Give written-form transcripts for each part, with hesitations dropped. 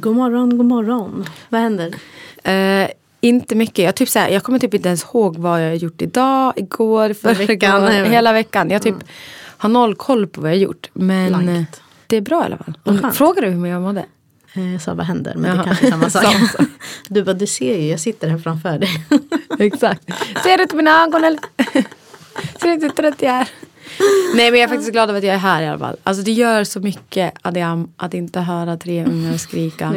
God morgon, god morgon. Vad händer? Inte mycket. Jag, jag kommer inte ens ihåg vad jag har gjort idag, igår, förra veckan. Hela veckan. Jag har noll koll på vad jag har gjort. Men langt. Det är bra i alla fall. Frågar du hur jag mådde? Jag sa vad händer, men det kanske är samma sak. Du bara, du ser ju, jag sitter här framför dig. Exakt. Ser du inte mina ögon eller? Ser du inte trött jag är? Nej, men jag är faktiskt glad över att jag är här i alla fall. Alltså det gör så mycket, Adiam, att inte höra tre ungar skrika.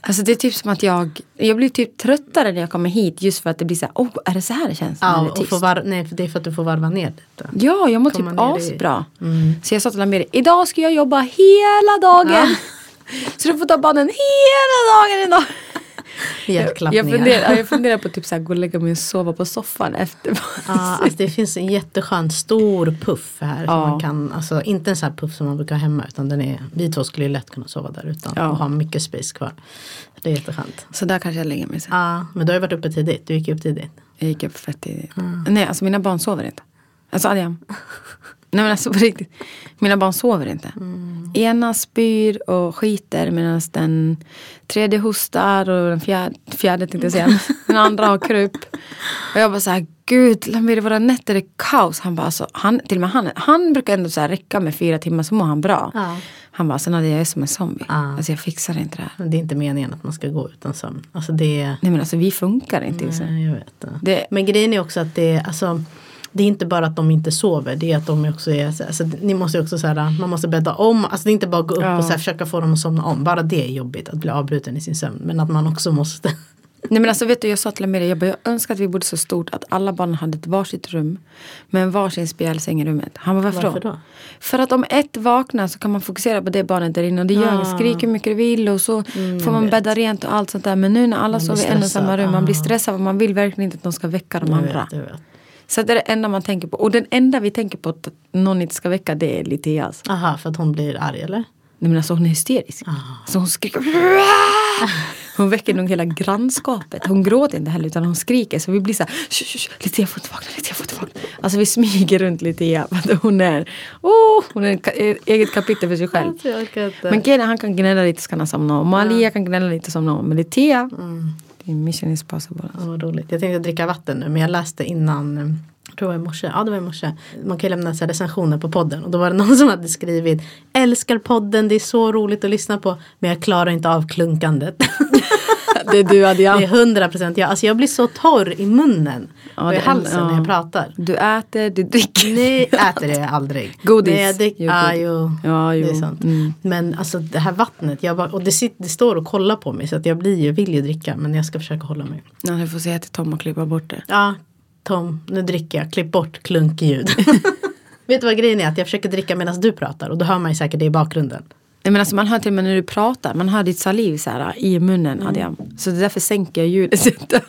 Alltså det är typ som att jag blir typ tröttare när jag kommer hit. Just för att det blir så här, är det så här det känns? Ja, och det är för att du får varva ner det. Ja, jag mår typ asbra. Så jag sa till Lamberti, idag ska jag jobba hela dagen. Så du får ta barnen hela dagen idag. Jag funderar på typ så här, gå och lägga mig och sova på soffan efter. Alltså, det finns en jätteskön stor puff här. Som man kan, alltså, inte en sån här puff som man brukar ha hemma. Utan vi två skulle ju lätt kunna sova där utan och ha mycket space kvar. Det är jätteskönt. Så där kanske jag lägger mig sen. Men du har ju varit uppe tidigt. Du gick upp tidigt. Jag gick upp fett tidigt. Nej, alltså mina barn sover inte. Alltså Adiam. Nej men alltså på riktigt. Mina barn sover inte. Ena spyr och skiter medan den tredje hostar och den fjärde tänkte jag säga. Den andra har krupp. Och jag bara så här, gud, Lamberti, våra nätter är kaos. Han bara alltså, han brukar ändå så här räcka med 4 timmar så mår han bra. Ja. Han bara, sen hade jag som en zombie. Alltså jag fixar inte det här. Men det är inte meningen att man ska gå utan sömn. Alltså det är... Nej men alltså vi funkar inte. Nej, jag vet det. Men grejen är också att det alltså... Det är inte bara att de inte sover, det är att de också är så alltså, ni måste också så här, man måste bädda om, alltså det är inte bara att gå upp och så här, försöka få dem att somna om, bara det är jobbigt att bli avbruten i sin sömn, men att man också måste. Nej men alltså vet du, jag sa till Amelia, jag önskar att vi bodde så stort att alla barn hade ett varsitt rum med en varsin spjälsäng i rummet. Han var varför då? För att om ett vaknar så kan man fokusera på det barnet där inne och det gör en skrik hur mycket det vill och så får man bädda rent och allt sånt där, men nu när alla sover i en och samma rum, man blir stressad och man vill verkligen inte att de ska väcka de andra. Jag vet. Så det är det enda man tänker på. Och den enda vi tänker på att någon inte ska väcka, det är Litea. Alltså. Aha, för att hon blir arg eller? Nej men alltså hon är hysterisk. Så hon skriker. Hon väcker nog hela grannskapet. Hon gråter inte heller utan hon skriker. Så vi blir så här, Litea får inte vakna, Litea får inte vakna. Alltså vi smyger runt Litea. Hon är eget kapitel för sig själv. Men Keri, han kan gnälla lite så kan han somna om. Malia kan gnälla lite somna om. Men Litea... Mission is possible. Alltså. Vad roligt. Jag tänkte dricka vatten nu, men jag läste innan, tror jag i morse. Ja, det var i morse. Man kan ju lämna sig recensioner på podden. Och då var det någon som hade skrivit, älskar podden, det är så roligt att lyssna på. Men jag klarar inte av klunkandet. Det är du, Adiam. Det är 100% jag. Alltså jag blir så torr i munnen och i halsen när jag pratar. Du äter, du dricker. Nej, äter det aldrig. Godis. Nej, jag dricker. Jo. Det är sant. Men alltså det här vattnet, jag bara, och det står och kollar på mig så att jag vill ju dricka. Men jag ska försöka hålla mig. Ja, du får säga till Tom och klippa bort det. Ja, Tom, nu dricker jag. Klipp bort klunkljud. Vet du vad grejen är? Att jag försöker dricka medan du pratar och då hör man ju säkert det i bakgrunden. Nej men alltså man hör till och med när du pratar. Man hör ditt saliv så här, i munnen. Adiam. Så det därför sänker jag ljudet inte.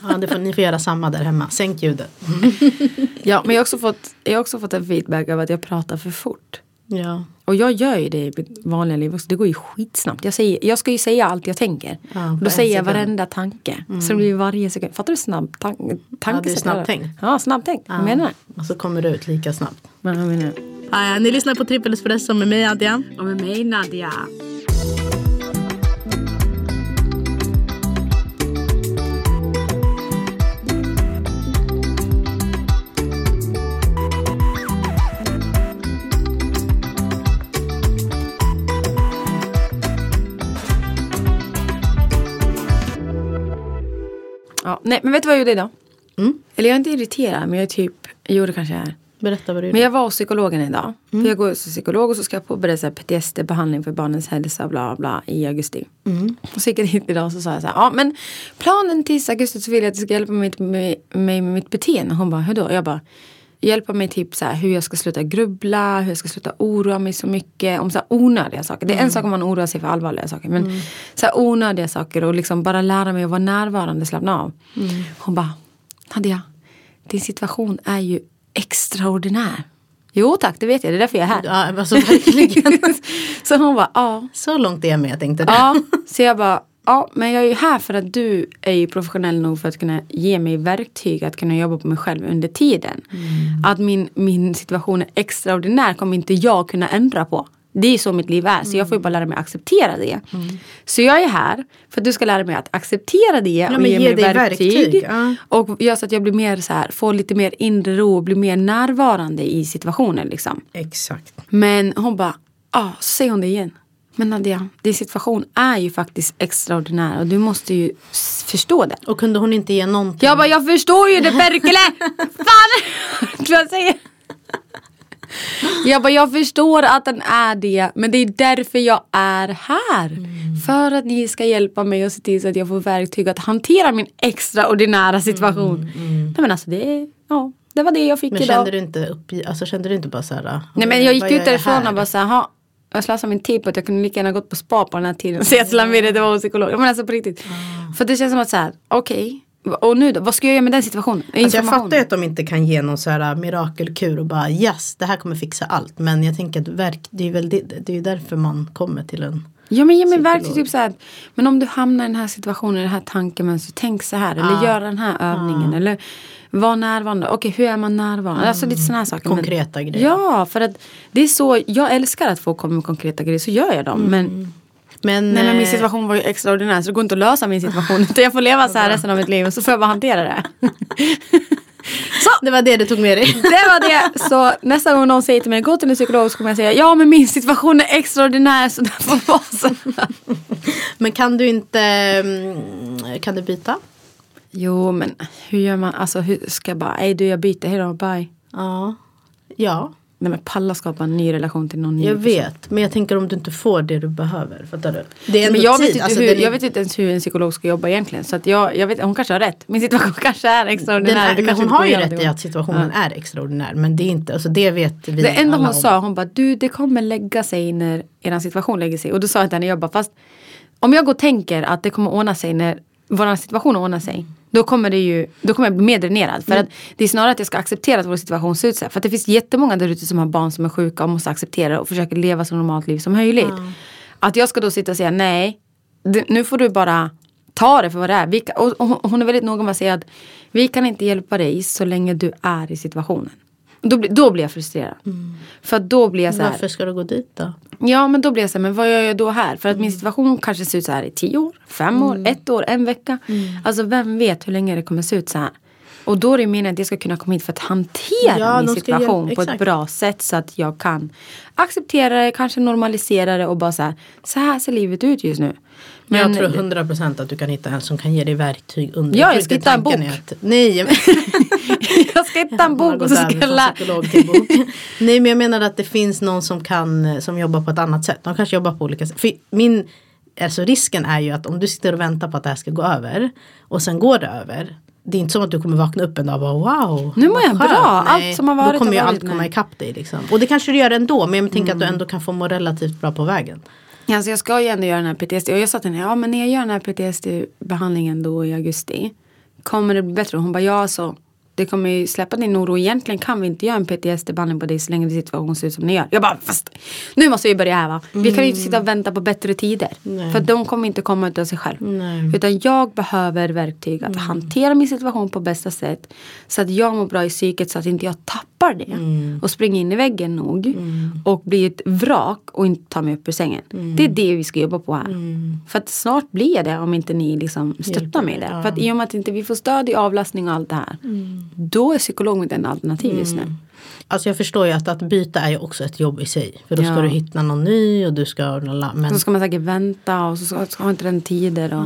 Ja, ni får göra samma där hemma. Sänk ljudet. Ja, men jag har också fått en feedback av att jag pratar för fort. Ja. Och jag gör ju det i mitt vanliga liv också. Det går ju skitsnabbt. Jag ska ju säga allt jag tänker. Ja, då säger jag varenda tanke. Så det blir ju varje sekund. Fattar du snabb tanke? Ja, snabbtänkt. Ja, snabbtänkt. Ja. Menar du? Och så kommer det ut lika snabbt. Men jag menar det. Ni lyssnar på Trippel Espresso med mig, Adia. Och med mig, Nadia. Ja, nej, men vet du vad jag gjorde idag? Eller jag är inte irriterad, men jag är typ... Jag gjorde kanske här... Berätta vad du gör. Men jag var hos psykologen idag. För jag går hos psykolog och så ska jag påbörja PTSD-behandling för barnens hälsa bla bla i augusti. Och så gick jag hit idag och så sa jag så här, ja men planen till augusti så vill jag att du ska hjälpa mig med mitt beteende. Och hon bara, hur då? Och jag bara, hjälpa mig typ så här, hur jag ska sluta grubbla, hur jag ska sluta oroa mig så mycket om så här onödiga saker. Det är en sak om man oroar sig för allvarliga saker, men så här onödiga saker och liksom bara lära mig att vara närvarande, slappna av. Hon bara, Nadia, din situation är ju extraordinär. Jo tack, det vet jag, det är därför jag är här. Ja, alltså verkligen. Så hon bara, ja. Så långt är jag med, jag tänkte det. Ja, så jag bara, ja, men jag är ju här för att du är ju professionell nog för att kunna ge mig verktyg att kunna jobba på mig själv under tiden. Att min situation är extraordinär kommer inte jag kunna ändra på. Det är ju så mitt liv är, så jag får ju bara lära mig att acceptera det. Så jag är här för att du ska lära mig att acceptera det, ja, och ge mig verktyg. Ja. Och gör så att jag blir mer så här, får lite mer inre ro och blir mer närvarande i situationen liksom. Exakt. Men hon bara, ja, säg hon det igen. Men Nadia, din situation är ju faktiskt extraordinär och du måste ju förstå det. Och kunde hon inte ge någonting? Jag bara, jag förstår ju det, Perkele! Fan! Tror jag säger. Jag bara, jag förstår att den är det, men det är därför jag är här. För att ni ska hjälpa mig och se till så att jag får verktyg att hantera min extraordinära situation. Nej men alltså, det är, ja, det var det jag fick men idag. Men kände du inte bara så här? Nej men jag gick ut därifrån och bara så här, jag slösade min tid på att jag kunde lika gärna gått på spa på den här tiden. Så jag till Lamberti, det var en psykolog. Men alltså på riktigt. För det känns som att så här, okej. Och nu då, vad ska jag göra med den situationen? Alltså jag fattar ju att de inte kan ge någon så här mirakelkur och bara yes, det här kommer fixa allt. Men jag tänker att det är ju därför man kommer till en... Ja men ge mig verkligen typ så här, men om du hamnar i den här situationen, i det här tankemönstret, tänk så här, eller gör den här övningen, eller var närvarande. Okej, hur är man närvarande? Alltså lite sådana här saker. Konkreta grejer. Ja, för att det är så, jag älskar att få komma med konkreta grejer, så gör jag dem, men min situation var ju extraordinär, så det går inte att lösa min situation, utan jag får leva så här resten av mitt liv och så får jag bara hantera det. Så, det var det du tog med dig. Det var det. Så nästa gång någon säger till mig, gå till en psykolog, så kommer jag säga, ja men min situation är extraordinär, så därför var så. Men kan du byta? Jo, men hur gör man, alltså hur ska jag bara, ej du, jag byter, hej då, bye. Ja. Nej men palla skapa en ny relation till någon ny. Jag vet, men jag tänker om du inte får det du behöver, fattar du? Det är men jag vet inte, alltså jag vet inte ens hur en psykolog ska jobba egentligen, så att jag vet, hon kanske har rätt. Min situation kanske är extraordinär. Hon har ju rätt i att situationen är extraordinär, men det är inte, alltså det vet vi. Det enda hon sa, hon bara, du, det kommer lägga sig när er situation lägger sig. Och då sa jag till henne, jag bara, fast om jag går och tänker att det kommer ordna sig när vår situation ordnar sig, då kommer jag bli mer dränerad. För att det är snarare att jag ska acceptera att vår situation ser ut så här. För att det finns jättemånga där ute som har barn som är sjuka och måste acceptera och försöka leva så normalt liv som möjligt. Att jag ska då sitta och säga nej, nu får du bara ta det för vad det är. Och hon är väldigt noga med att säga att vi kan inte hjälpa dig så länge du är i situationen. Då blir jag frustrerad. För då blir jag så här, varför ska du gå dit då? Ja, men då blir jag så här, men vad gör jag då här? För att min situation kanske ser ut så här i 10 år, 5 år, 1 år, 1 vecka. Alltså vem vet hur länge det kommer se ut så här. Och då är det meningen att jag ska kunna komma hit för att hantera min situation på ett bra sätt. Så att jag kan acceptera det, kanske normalisera det och bara så här ser livet ut just nu. Men jag tror 100% att du kan hitta en som kan ge dig verktyg under. Ja, jag ska hitta en bok. Jag ska hitta en bok och så ska jag Nej, men jag menar att det finns någon som jobbar på ett annat sätt. De kanske jobbar på olika sätt. För alltså risken är ju att om du sitter och väntar på att det här ska gå över och sen går det över. Det är inte som att du kommer vakna upp en dag och bara wow. Nu mår jag bra. Nej, allt som har varit. Då kommer ju allt komma ikapp dig liksom. Och det kanske du gör ändå. Men jag tänker att du ändå kan få må relativt bra på vägen. Alltså jag ska ju ändå göra den här PTSD. Och jag sa till henne, ja men när jag gör den här PTSD-behandlingen då i augusti, kommer det bli bättre? Och hon bara, ja så. Det kommer ju släppa din oro. Egentligen kan vi inte göra en PTSD-behandling på dig så länge det situation ser ut som ni gör. Jag bara, fast nu måste vi börja här va. Vi kan ju inte sitta och vänta på bättre tider. Nej. För de kommer inte komma ut av sig själv. Nej. Utan jag behöver verktyg att hantera min situation på bästa sätt. Så att jag mår bra i psyket, så att inte jag tappar det. Och springer in i väggen nog. Och blir ett vrak och inte tar mig upp ur sängen. Det är det vi ska jobba på här. För att snart blir jag det om inte ni liksom stöttar mig i det. Ja. För att i och med att inte vi får stöd i avlastning och allt det här. Då är psykologen den alternativ just nu. Alltså jag förstår ju att byta är ju också ett jobb i sig. För då ska du hitta någon ny och du ska... Men... Då ska man säkert vänta och så har inte den tider. Och...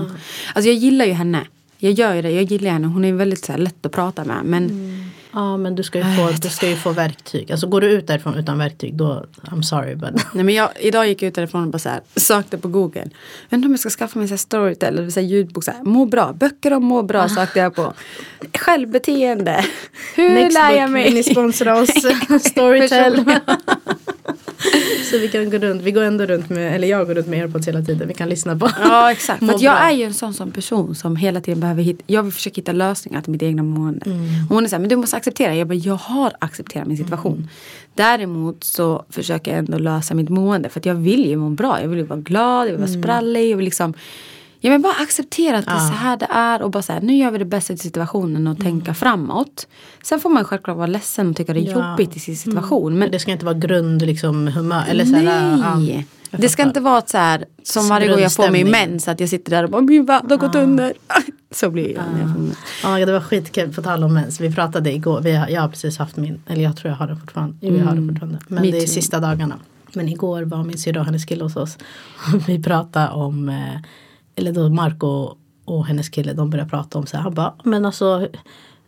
Alltså jag gillar ju henne. Jag gillar henne. Hon är väldigt så här lätt att prata med. Men Ja, men du ska ju få verktyg. Alltså går du ut därifrån utan verktyg, då I'm sorry but. Nej, men idag gick jag ut därifrån och bara så här, sökte på Google. Jag vet inte om jag ska skaffa mig så här Storytel eller så här ljudbok så här, må bra, böcker om må bra sökte jag på. Självbeteende. Hur Next lär jag mig? Ni sponsrar oss Storytel. Så vi kan gå runt. Vi går ändå runt med, eller jag går runt med AirPods hela tiden. Vi kan lyssna på. Ja, exakt. För att jag är ju en sån person som hela tiden behöver jag vill försöka hitta lösningar till mitt egna mående. Mm. Hon är så här, men du måste acceptera. Jag bara, jag har accepterat min situation. Mm. Däremot så försöker jag ändå lösa mitt mående. För att jag vill ju må bra. Jag vill ju vara glad, jag vill vara sprallig. Jag vill liksom, jag vill bara acceptera att det är så här det är. Och bara så här, nu gör vi det bästa i situationen och tänka framåt. Sen får man självklart vara ledsen och tycka det är jobbigt i sin situation. Men det ska inte vara grund liksom humör. Eller så här, nej. Det ska inte vara så här, som varje gång jag får mig mens att jag sitter där och bara, min värld har gått under. Så blir jag. Ja, det var skitkul på tal om mens. Vi pratade igår, jag har precis haft min, eller jag tror jag har den fortfarande. Jo, jag har den fortfarande. Men det är sista dagarna. Men igår var min syrra och hennes kille hos oss. Vi pratade om, eller då Marco och hennes kille, de började prata om så här, han bara, men alltså,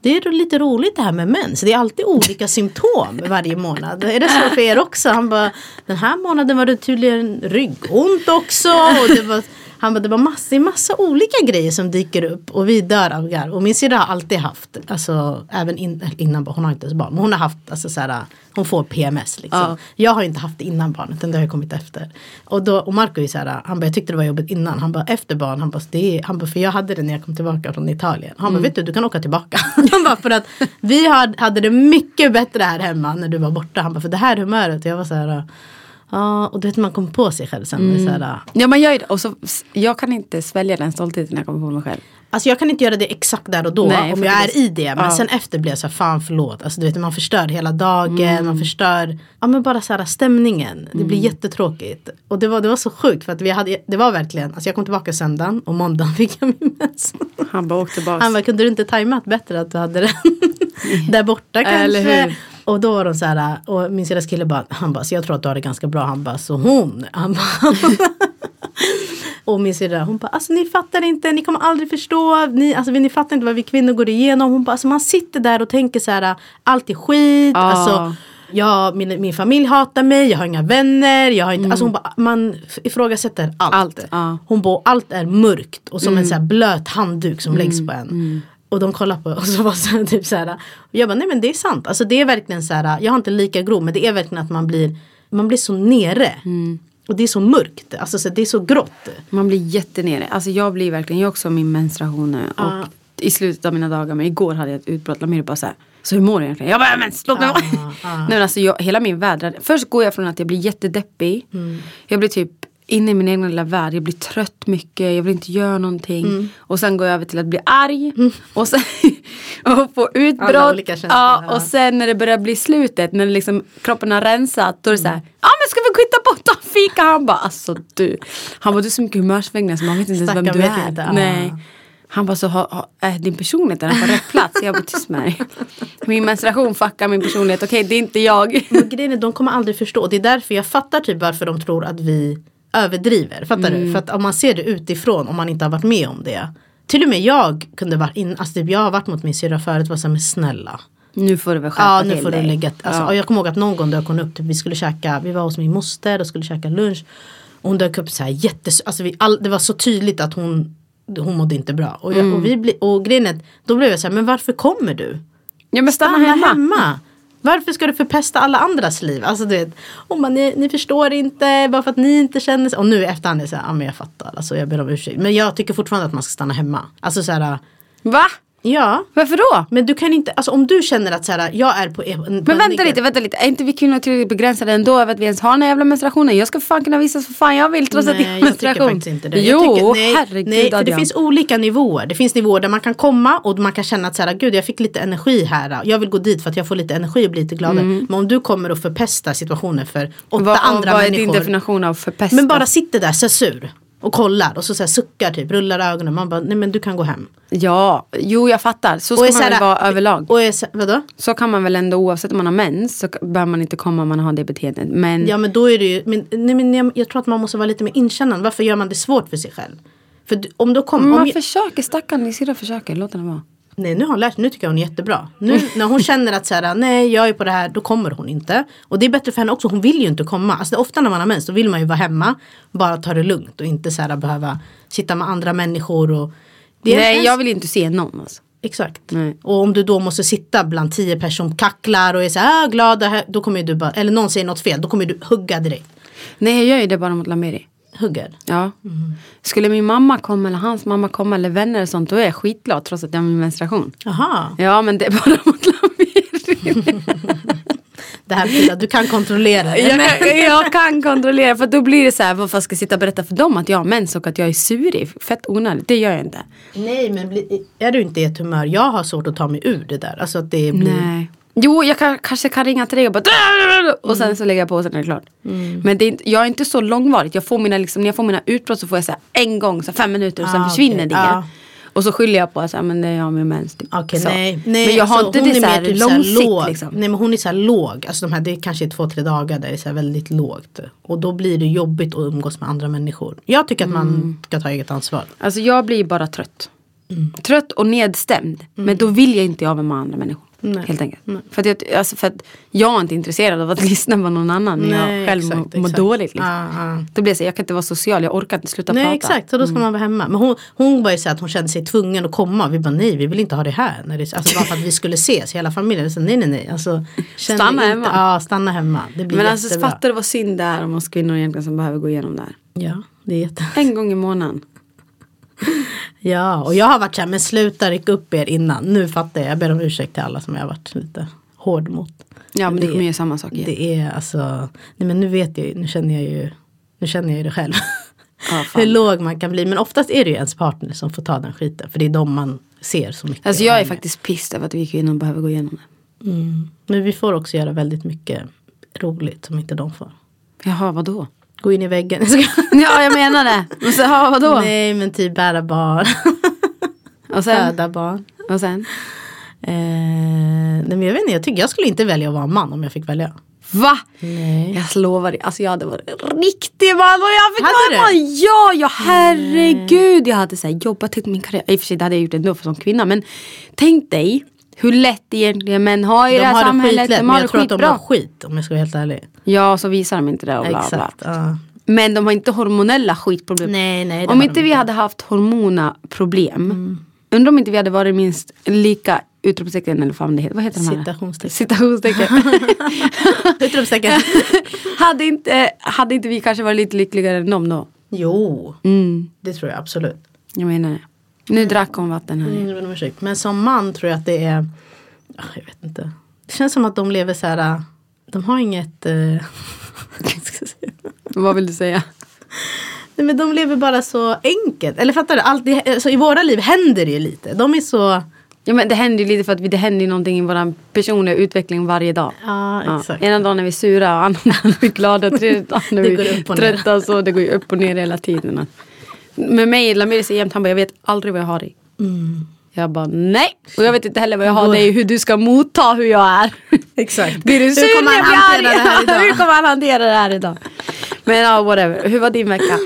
det är lite roligt det här med mens. Det är alltid olika symptom varje månad. Är det så för er också? Han bara, den här månaden var det tydligen ryggont också. Och det var, han bara, det var massa olika grejer som dyker upp. Och vi dör av garv. Och min syrra har alltid haft, alltså även innan, hon har inte ens barn. Men hon har haft, alltså så här, hon får PMS liksom. Ja. Jag har inte haft det innan barnet, utan det har ju kommit efter. Och Marco är så här, han bara, jag tyckte det var jobbigt innan. Han bara, efter barn, han bara, för jag hade det när jag kom tillbaka från Italien. Han bara, vet du kan åka tillbaka. Han bara, för att vi hade det mycket bättre här hemma när du var borta. Han bara, för det här humöret. Och jag var så här, ja, och du vet, man kommer på sig själv sen. Så här, ja, man gör ju det. Och så, jag kan inte svälja den stoltheten när jag kommer på mig själv. Alltså jag kan inte göra det exakt där och då. Nej, om jag är i det. Men sen efter blir jag så här, fan förlåt. Alltså du vet, man förstör hela dagen. Man förstör, ja men bara så här stämningen. Det blir jättetråkigt. Och det var så sjukt. För att det var verkligen, alltså jag kom tillbaka söndagen. Och måndagen fick jag min mens. Han bara åkte tillbaka. Han bara, kunde du inte tajmat bättre att du hade den där borta kanske? Eller hur? Och då var de så här, och min sida kille bara, han bara, så jag tror att du har det ganska bra. Han bara, så hon. Han bara, och min sida, hon bara, alltså ni fattar inte, ni kommer aldrig förstå. Ni fattar inte vad vi kvinnor går igenom. Hon bara, alltså man sitter där och tänker så här, allt är skit. Alltså, min familj hatar mig, jag har inga vänner. Jag har inte, alltså hon bara, man ifrågasätter allt. Hon bara, allt är mörkt. Och som en så här blöt handduk som läggs på en. Och de kollar på oss och var så typ så här. Och jag bara, nej men det är sant. Alltså det är verkligen så här, jag har inte lika grov, men det är verkligen att man blir så nere. Och det är så mörkt. Alltså så det är så grått. Man blir jättenere. Alltså jag blir verkligen, jag också min menstruation och i slutet av mina dagar, men igår hade jag ett utbrott. Lamir bara så här, så hur mår jag egentligen? Jag bara, men slåt mig. Nej men alltså hela min vädrad. Först går jag från att jag blir jättedeppig. Jag blir typ inne i min egna lilla värld. Jag blir trött mycket. Jag vill inte göra någonting. Och sen går jag över till att bli arg. Och sen och få utbrott. Alla olika känslor. Ja, och sen när det börjar bli slutet. När liksom kroppen har rensat. Då är det så här. Ja, men ska vi skita på ta fika? Han bara, alltså du. Han bara, du är så mycket humörsvängningar. Så man vet inte ens vem du är. Nej. Han bara, så är din personlighet där på rätt plats? Jag bara, tyst med dig. Min menstruation fuckar min personlighet. Okej, det är inte jag. Men grejen är, de kommer aldrig förstå. Det är därför jag fattar typ varför de tror att vi överdriver, fattar du? För att om man ser det utifrån, om man inte har varit med om det. Till och med jag kunde vara alltså jag har varit mot min syra förut, var så här, men snälla. Nu får du väl skärpa till dig. Ja, nu får du lägga, alltså, och jag kommer ihåg att någon gång då jag kom upp, typ, vi var hos min moster och skulle käka lunch. Och hon dök upp så här det var så tydligt att hon mådde inte bra. Och, och grejen är, då blev jag så här, men varför kommer du? Ja, men stanna hemma. Varför ska du förpesta alla andras liv? Alltså du vet, ni förstår inte, bara för att ni inte känner sig. Och nu efterhand är det så här, men jag fattar, alltså jag ber om ursäkt. Men jag tycker fortfarande att man ska stanna hemma. Alltså så här, va? Ja. Varför då? Men du kan inte, alltså om du känner att så här, jag är på men vänta lite, är inte vi kvinnor tillräckligt begränsade ändå över att vi ens har den här jävla menstruationen? Jag ska fan kunna visa så fan jag vill trots att det är menstruation. Nej, jag tycker faktiskt inte det. Nej, för det finns olika nivåer. Det finns nivåer där man kan komma och man kan känna att så här, gud jag fick lite energi här. Jag vill gå dit för att jag får lite energi och blir lite gladare. Men om du kommer och förpestar situationen för andra människor. Vad är din definition av förpesta? Men bara sitter där så sur. Och kollar och så här, suckar typ, rullar ögonen. Man bara, nej men du kan gå hem. Ja, jo jag fattar. Så ska man väl vara överlag. Vadå? Så kan man väl ändå, oavsett om man har mens, så bör man inte komma om man har det beteendet. Men ja men då är det ju, jag tror att man måste vara lite mer inkännande. Varför gör man det svårt för sig själv? För om då kommer... Man försöker, stackarn, ni ser det försöker, låt den vara. nej, nu har hon lärt sig, nu tycker jag hon är jättebra. Nu när hon känner att så här, nej jag är på det här, då kommer hon inte. Och det är bättre för henne också, hon vill ju inte komma. Alltså ofta när man har mens, då vill man ju vara hemma, bara ta det lugnt och inte så här behöva sitta med andra människor och det. Nej, jag vill inte se någon alltså. Exakt. Nej. Och om du då måste sitta bland 10 personer kacklar och är så här glad här, då kommer du bara, eller någon säger något fel, då kommer du hugga direkt. Nej, jag gör ju det bara mot Lamberti. Hugger? Ja. Mm. Skulle min mamma komma eller hans mamma komma eller vänner och sånt, då är jag skitglad trots att jag har min menstruation. Aha. Ja, men det är bara mot Lamberti. Det här Frida, du kan kontrollera det. Jag kan kontrollera, för då blir det så här, varför ska jag sitta och berätta för dem att jag har mens och att jag är surig? Fett onödigt, det gör jag inte. Nej, men är du inte i ett humör? Jag har svårt att ta mig ur det där. Alltså att det blir... Nej. Jo, jag kanske kan ringa till dig och bara... Och sen så lägger jag på och sen är det klart. Mm. Men det är inte, jag är inte så långvarigt. Jag får mina, liksom, när jag får mina utbrott så får jag så här, en gång, så 5 minuter och sen försvinner det igen. Ah. Och så skyller jag på att men det är jag med mens. Typ. Okay, nej, men jag har alltså, inte det så här typ långsikt. Liksom. Nej, men hon är så här låg. Alltså de här, det är kanske 2-3 dagar där det är så här väldigt lågt. Och då blir det jobbigt att umgås med andra människor. Jag tycker att man ska ta eget ansvar. Alltså jag blir bara trött. Mm. Trött och nedstämd. Mm. Men då vill jag inte vara med andra människor. Nej. Helt enkelt. Nej. För att jag är inte intresserad av att lyssna på någon annan. Nej, när jag själv mår dåligt liksom. Då blir det så, jag kan inte vara social, jag orkar inte sluta prata. Nej, exakt, så då ska man vara hemma. Men hon var ju så att hon kände sig tvungen att komma. Vi bara nej, vi vill inte ha det här när det, alltså bara för att vi skulle ses hela familjen. Så nej, alltså, stanna hemma. Det blir, men alltså fattar du vad synd det är om oss kvinnor egentligen som behöver gå igenom det här. Ja, det är en gång i månaden. Ja, och jag har varit så här, men sluta rycka upp er innan. Nu fattar jag ber om ursäkt till alla som jag har varit lite hård mot. Ja, men det kommer ju samma sak igen. Det är alltså, nej men nu vet jag ju, nu känner jag ju det själv. Ja, hur låg man kan bli, men oftast är det ju ens partner som får ta den skiten, för det är de man ser så mycket. Alltså jag är faktiskt pissed över att vi kvinnor behöver gå igenom det. Mm. Men vi får också göra väldigt mycket roligt som inte de får. Jaha, vadå? Gå in i väggen. Ja, jag menar det. Och så, vadå? Nej, men typ bära barn. Och sen? Föda barn. Och sen? Nej, men jag vet inte. Jag tycker jag skulle inte välja att vara man om jag fick välja. Va? Nej. Jag lovar dig. Alltså jag hade varit riktig man och jag fick vara man. Ja, herregud. Nej. Jag hade så här jobbat till min karriär. I och för sig, det hade jag gjort ändå för som kvinna. Men tänk dig hur lätt egentligen män har i de det här samhället. De har det skitlätt, men jag tror att de har skit, om jag ska vara helt ärlig. Ja, så visar de inte det och bla, exakt, bla. Men de har inte hormonella skitproblem. Nej, om inte vi hade haft hormonaproblem. Undrar om inte vi hade varit minst lika utropstecken eller fan det heter. Vad heter de här? Citationstecken. Utropstecken. Hade inte vi kanske varit lite lyckligare än dem då? Jo, det tror jag absolut. Jag menar det. Nu drack hon vatten här. Men som man tror jag att det är... Jag vet inte. Det känns som att de lever så här... De har inget... Vad vill du säga? Nej, men de lever bara så enkelt. Eller fattar du? I våra liv händer det ju lite. De är så... Ja, men det händer ju lite för att det händer ju någonting i vår personliga utveckling varje dag. Ja, exakt. Ena dagen är vi sura och andra dagen är vi glada. Och tredje dagen är vi trötta. Så det går ju upp och ner hela tiden. Med mig, Lamberti säger jämt, han bara, jag vet aldrig vad jag har i. Jag bara, nej. Och jag vet inte heller vad jag har i, hur du ska motta hur jag är. Exakt. Blir du sur, hur kommer han hantera det här idag? Men ja, whatever. Hur var din vecka?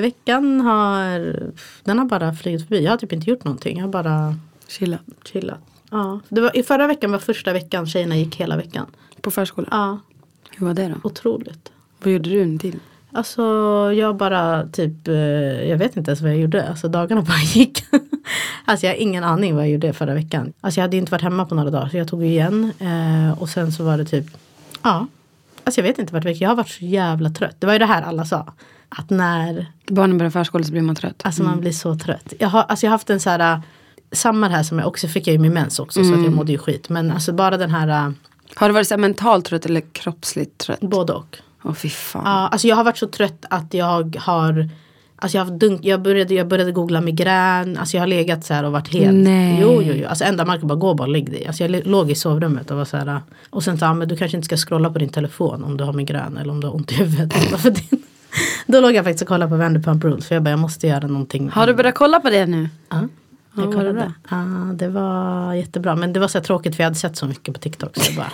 Veckan har bara flugit förbi. Jag har typ inte gjort någonting. Jag har bara chillat. Ja. I förra veckan var första veckan tjejerna gick hela veckan. På förskolan? Ja. Hur var det då? Otroligt. Vad gjorde du till? Alltså jag bara typ, jag vet inte ens vad jag gjorde. Alltså dagarna bara gick. Alltså jag har ingen aning vad jag gjorde förra veckan. Alltså jag hade ju inte varit hemma på några dagar, så jag tog igen. Och sen så var det typ, ja. Alltså jag vet inte vart veckan, jag har varit så jävla trött. Det var ju det här alla sa. Att när barnen börjar förskola så blir man trött. Alltså man blir så trött. Jag har haft en så här, samma här som jag också fick jag ju min mens också. Så att jag mådde ju skit. Men alltså bara den här. Har du varit så här mentalt trött eller kroppsligt trött? Både och. Åh, fy fan. Ja, alltså jag har varit så trött att jag började googla migrän. Alltså jag har legat så här och varit helt. Nej. Jo. Alltså enda Marco bara, gå bara och lägg dig. Alltså jag låg i sovrummet och var så här. Och sen sa han, men du kanske inte ska scrolla på din telefon om du har migrän eller om du har ont i huvudet. Då låg jag faktiskt och kollade på Vanderpump Rules, för jag bara, jag måste göra någonting. Har du börjat kolla på det nu? Ja. Jag kollade. Ja, det var jättebra. Men det var så här tråkigt för jag hade sett så mycket på TikTok så jag bara...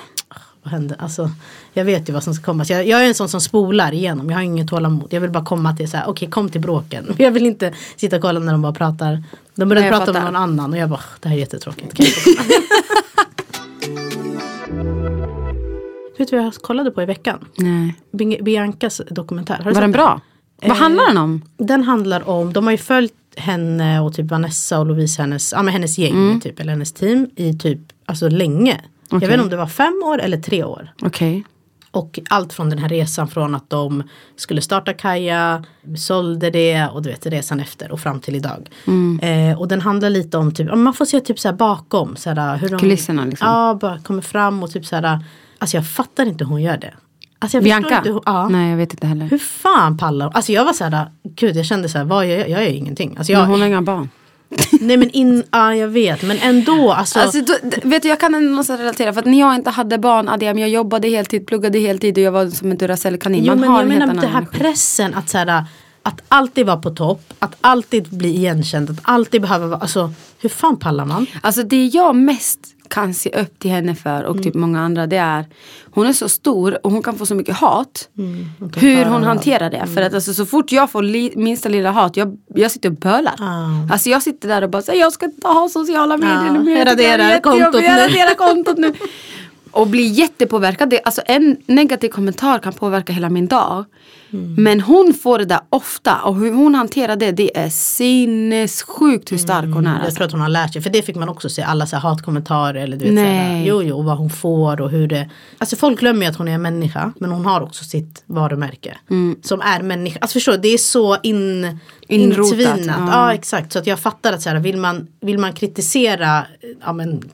Hände. Alltså, jag vet ju vad som ska komma. Jag är en sån som spolar igenom. Jag har ingen tålamod. Jag vill bara komma till så här, okej, kom till bråken. Jag vill inte sitta och kolla när de bara pratar De började prata med någon annan och jag bara, det här är jättetråkigt. Vet du vad jag kollade på i veckan? Nej. Biancas dokumentär. Var den bra? Vad handlar den om? Den handlar om, de har ju följt henne och typ Vanessa och Louise, hennes gäng typ, eller hennes team i typ, alltså länge. Okay. Jag vet inte om det var 5 år eller 3 år. Okej. Okay. Och allt från den här resan från att de skulle starta kaja, sålde det och du vet resan efter och fram till idag. Mm. Och den handlar lite om typ, man får se typ så här bakom. Så här, hur de, kulisserna liksom. Ja, bara kommer fram och typ så här, alltså jag fattar inte hur hon gör det. Alltså jag Bianca? Inte hur, ja. Nej, jag vet inte heller. Hur fan pallar hon? Alltså jag var så här, gud jag kände så här, vad gör jag? Jag gör ingenting. Alltså jag, men hon har inga barn. Nej men jag vet, men ändå alltså då, vet du, jag kan ändå relatera. För att när jag inte hade barn, Adiam, jag jobbade heltid, pluggade heltid och jag var som en duracellkanin. Jo, men jag menar den här pressen att, så här, att alltid vara på topp, att alltid bli igenkänd, att alltid behöva vara, alltså hur fan pallar man? Alltså det jag mest kan se upp till henne för och typ många andra, det är hon är så stor och hon kan få så mycket hat, hur hon hanterar det. För att alltså, så fort jag får minsta lilla hat, jag sitter och bölar. Alltså jag sitter där och bara säger, jag ska inte ha sociala medier, radera kontot nu och blir jättepåverkad. Alltså en negativ kommentar kan påverka hela min dag. Men hon får det där ofta. Och hur hon hanterar det, det är sinnessjukt hur stark hon är. Jag tror att hon har lärt sig. För det fick man också se. Alla så här hatkommentarer. Eller du vet, såhär, jo, vad hon får och hur det... Alltså folk glömmer ju att hon är en människa. Men hon har också sitt varumärke. Som är människa. Alltså förstår du, det är så intvinat. Ja, exakt. Så att jag fattar att så här, vill man kritisera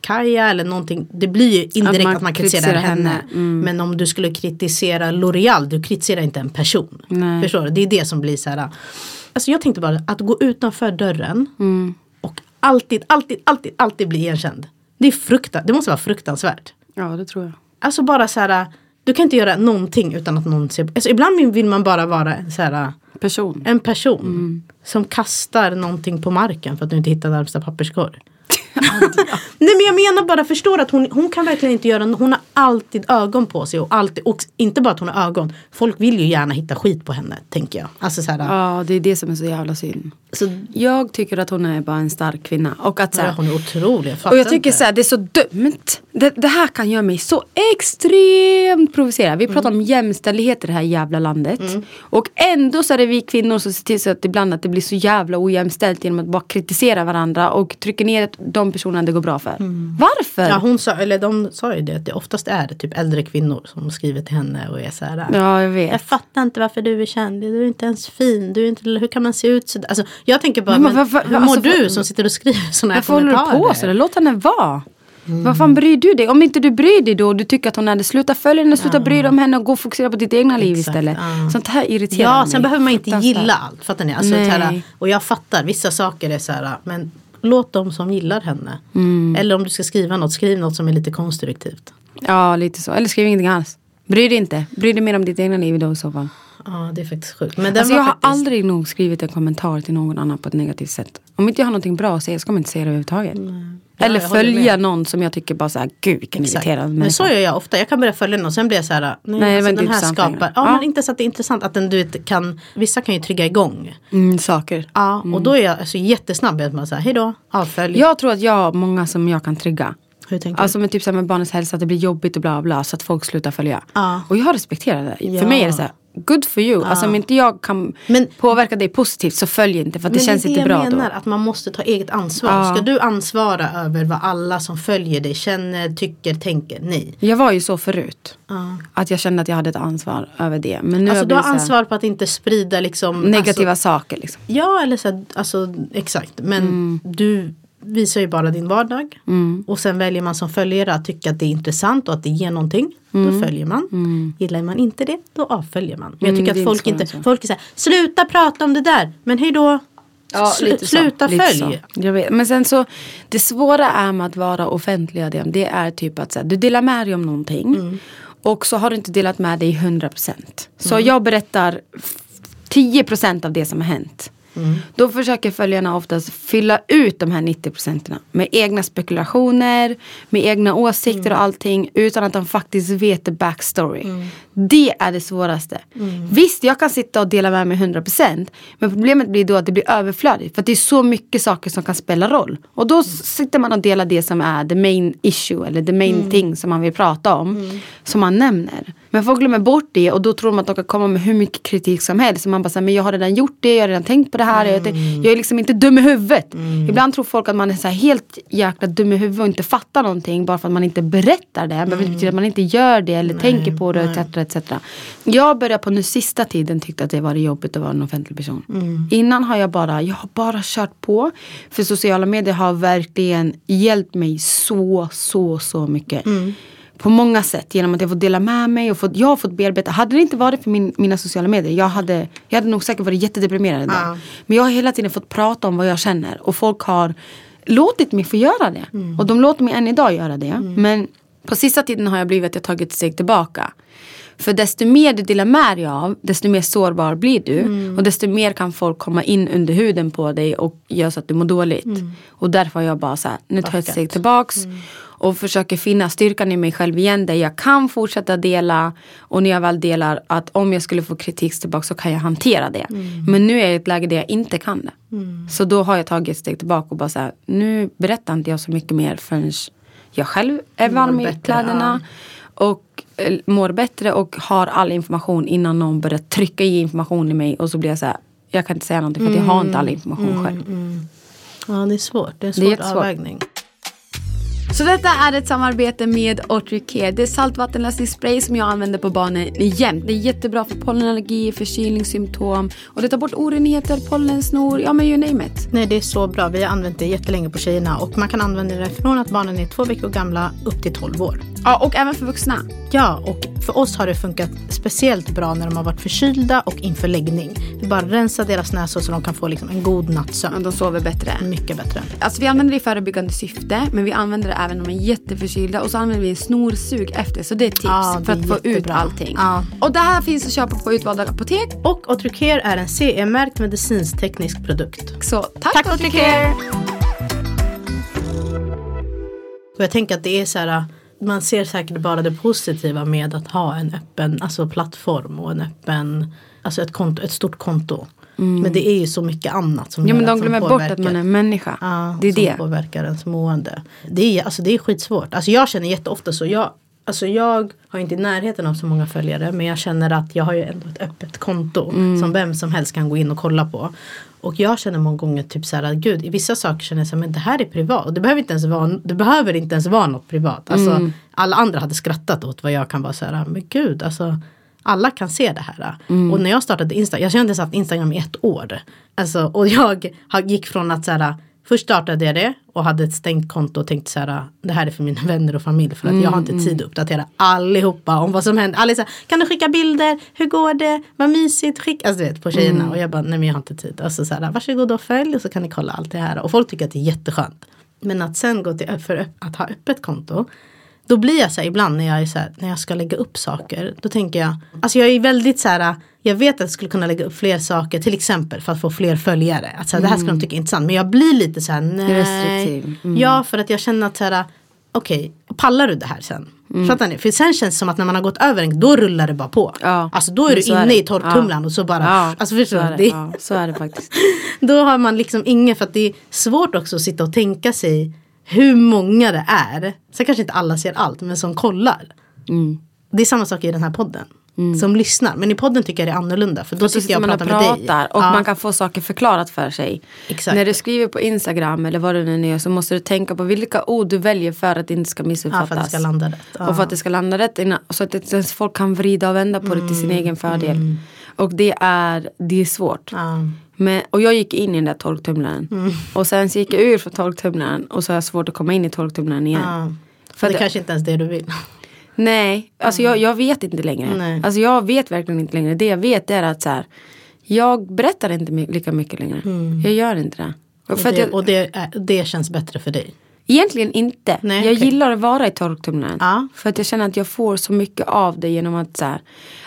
Kaja eller någonting. Det blir ju indirekt att man kritiserar henne. Men om du skulle kritisera L'Oreal, du kritiserar inte en person. Nej. Förstår du? Det är det som blir så här. Alltså jag tänkte bara att gå utanför dörren och alltid bli igenkänd. Det är det måste vara fruktansvärt. Ja, det tror jag. Alltså bara så här, du kan inte göra någonting utan att någon ser. Alltså ibland vill man bara vara så här en person som kastar någonting på marken för att du inte hittar närmsta papperskorg. Nej men jag menar bara, förstår att hon kan verkligen inte göra, hon har alltid ögon på sig och inte bara att hon har ögon, folk vill ju gärna hitta skit på henne, tänker jag, alltså så här, ja det är det som är så jävla synd. Jag tycker att hon är bara en stark kvinna och att så här, hon är otrolig, och jag tycker så här, det är så dumt, det här kan göra mig så extremt provocerad. Vi pratar om jämställdhet i det här jävla landet och ändå så är det vi kvinnor som ser till så att ibland att det blir så jävla ojämställt genom att bara kritisera varandra och trycker ner de personerna det går bra för. Varför? Ja, de sa ju det, att det oftast är det typ äldre kvinnor som skriver till henne och är så här. Ja, jag vet. Jag fattar inte varför du är känd. Du är inte ens fin. Du är inte, hur kan man se ut så där? Alltså, jag tänker bara, hur mår du som sitter och skriver såna här kommentarer? Varför håller du på så där? Låt henne vara. Vad fan bryr du dig? Om inte du bryr dig då och du tycker att hon är det, sluta följa henne, sluta bry dig om henne och gå och fokusera på ditt egna liv istället. Sånt här irriterar mig. Ja, sen behöver man inte gilla allt, fattar ni? Alltså, här, och jag fattar, vissa saker är så här, men låt dem som gillar henne. Eller om du ska skriva något, skriv något som är lite konstruktivt. Ja, lite så. Eller skriv ingenting alls. Bry dig inte. Bry dig mer om ditt egna liv då i så fall. Ja, det är faktiskt sjukt. Men alltså, jag har aldrig nog skrivit en kommentar till någon annan på ett negativt sätt. Om inte jag har någonting bra att säga, ska man inte säga det överhuvudtaget. Ja, eller följa någon som jag tycker bara såhär, gud vilken irriterande människa. Men så gör jag ofta. Jag kan börja följa någon, sen blir jag såhär, nej alltså, den här skapar. Ja, men inte så att det är intressant att den, du vet, vissa kan ju trigga igång. Saker. Ja, och då är jag alltså jättesnabb med att man säger, hej då, avfölj. Jag tror att jag har många som jag kan trigga. Alltså med typ såhär med barnens hälsa, att det blir jobbigt och bla bla, så att folk slutar följa. Och jag respekterar det. För mig är det så här, good for you. Alltså om inte jag kan påverka dig positivt, så följ inte, för att det känns inte bra då. Men jag menar att man måste ta eget ansvar. Ska du ansvara över vad alla som följer dig känner, tycker, tänker? Nej. Jag var ju så förut. Att jag kände att jag hade ett ansvar över det. Men nu alltså du har ansvar på att inte sprida liksom, negativa saker liksom. Ja, eller så här, alltså exakt. Men du visar ju bara din vardag. Och sen väljer man som följare att tycka att det är intressant och att det ger någonting. Då följer man. Gillar man inte det, då avföljer man. Men jag tycker att folk är så här, sluta prata om det där. Men hej då. Ja, sluta följ. Jag vet. Men sen så, det svåra är med att vara offentlig, det är typ att så här, du delar med dig om någonting. Och så har du inte delat med dig 100%. Så jag berättar 10% av det som har hänt. Mm. Då försöker följarna oftast fylla ut de här 90% med egna spekulationer, med egna åsikter och allting, utan att de faktiskt vet the backstory. Mm. Det är det svåraste. Mm. Visst, jag kan sitta och dela med mig 100%, men problemet blir då att det blir överflödigt, för att det är så mycket saker som kan spela roll. Och då sitter man och delar det som är the main issue, eller the main thing som man vill prata om, som man nämner. Men folk glömmer bort det, och då tror man att de kan komma med hur mycket kritik som helst. Så man bara säger, men jag har redan gjort det, jag har redan tänkt på det här. Jag är liksom inte dum i huvudet. Mm. Ibland tror folk att man är så här helt jäkla dum i huvudet och inte fattar någonting bara för att man inte berättar det. Men det betyder att man inte gör det eller tänker på det, etc. Jag började på nu sista tiden tyckte att det var jobbigt att vara en offentlig person. Mm. Innan har jag har bara kört på. För sociala medier har verkligen hjälpt mig så mycket. Mm. På många sätt, genom att jag får dela med mig och jag har fått bearbeta. Hade det inte varit för mina sociala medier, jag hade nog säkert varit jättedeprimerad idag. Men jag har hela tiden fått prata om vad jag känner, och folk har låtit mig få göra det. Mm. Och de låter mig än idag göra det. Mm. Men på sista tiden har jag blivit att jag tagit ett steg tillbaka. För desto mer du delar med dig av, desto mer sårbar blir du. Mm. Och desto mer kan folk komma in under huden på dig och göra så att du mår dåligt. Mm. Och därför har jag bara så här, nu tar jag ett steg tillbaks. Mm. Och försöker finna styrkan i mig själv igen, där jag kan fortsätta dela. Och när jag väl delar, att om jag skulle få kritik tillbaka så kan jag hantera det. Mm. Men nu är jag i ett läge där jag inte kan det. Mm. Så då har jag tagit ett steg tillbaka och bara så här, nu berättar inte jag så mycket mer förrän jag själv är varm i kläderna. Och mår bättre och har all information innan någon börjar trycka i information i mig. Och så blir jag så här, jag kan inte säga någonting för att jag har inte all information själv. Mm. Ja, det är svårt. Det är en svår avvägning. Så detta är ett samarbete med Autry Care. Det är saltvattenlösningsspray som jag använder på barnen jämt. Det är jättebra för pollenallergi, förkylningssymptom. Och det tar bort orenheter, pollensnor, ja men you name it. Nej, det är så bra. Vi har använt det jättelänge på tjejerna. Och man kan använda det från att barnen är 2 veckor gamla upp till 12 år. Ja, och även för vuxna. Ja, och för oss har det funkat speciellt bra när de har varit förkylda och inför läggning. Vi bara rensar deras näsor så de kan få liksom en god nattsömn. Och de sover bättre. Mycket bättre. Alltså vi använder det i förebyggande syfte, men vi använder det även om man är jätteförkylda. Och så använder vi en snorsug efter. Så det är tips för att få ut allting. Och det här finns att köpa på utvalda apotek. Och Autry Care är en CE-märkt medicinsteknisk produkt. Så tack Autry Care! Och jag tänker att det är så här, man ser säkert bara det positiva med att ha en öppen, alltså plattform och en öppen, alltså ett stort konto. Mm. Men det är ju så mycket annat som men de glömmer bort att man är människa. Det är som det påverkar ens mående. Det är skitsvårt. Alltså jag känner jätteofta så. Jag har inte i närheten av så många följare, men jag känner att jag har ju ändå ett öppet konto som vem som helst kan gå in och kolla på. Och jag känner många gånger typ så här att gud, i vissa saker känner jag så här, men det här är privat. Och det behöver inte ens vara något privat. Alltså alla andra hade skrattat åt vad jag kan vara så här, men gud, alltså alla kan se det här. Och när jag startade Instagram, jag kände så att Instagram i 1 år. Alltså, och jag gick från att så här, först startade jag det och hade ett stängt konto och tänkte så här, det här är för mina vänner och familj, för att jag har inte tid att uppdatera allihopa om vad som händer. Alla så här, kan du skicka bilder? Hur går det? Vad mysigt? Skicka, alltså du vet, på tjejerna. Och jag bara, nej men jag har inte tid. Alltså så här, varsågod och följ och så kan ni kolla allt det här. Och folk tycker att det är jätteskönt. Men att sen gå till för att ha öppet konto, då blir jag så här, ibland när jag är så här, när jag ska lägga upp saker, då tänker jag, alltså jag är väldigt så här, jag vet att jag skulle kunna lägga upp fler saker, till exempel för att få fler följare, att så här, det här skulle de tycka är intressant, men jag blir lite så här, nej, restriktiv. Ja, för att jag känner att så här, okej, pallar du det här sen? Fattar ni? För sen känns det som att när man har gått över en, då rullar det bara på. Ja. Alltså då är du inne i torktumlan och så bara... Ja. Alltså förstår du? Så är det faktiskt. Då har man liksom ingen, för att det är svårt också att sitta och tänka sig hur många det är. Så kanske inte alla ser allt, men som kollar. Det är samma sak i den här podden. Som lyssnar. Men i podden tycker jag det är annorlunda. För då sitter jag och pratar med dig. Och man kan få saker förklarat för sig. Exakt. När du skriver på Instagram eller vad du nu gör, så måste du tänka på vilka ord du väljer för att det inte ska missuppfattas. För att det ska landa rätt. Och för att det ska landa rätt. Så att folk kan vrida och vända på det till sin egen fördel. Och det är svårt. Men, och jag gick in i den där torktumlaren. Och sen så gick jag ur från torktumlaren. Och så är det svårt att komma in i torktumlaren igen. För det kanske inte ens det du vill. Nej, alltså jag vet inte längre. Nej. Alltså jag vet verkligen inte längre. Det jag vet är att så här, jag berättar inte lika mycket längre. Jag gör inte det. Och det känns bättre för dig. Egentligen inte. Nej, jag gillar att vara i torktumlaren. Ja. För att jag känner att jag får så mycket av det genom att så här,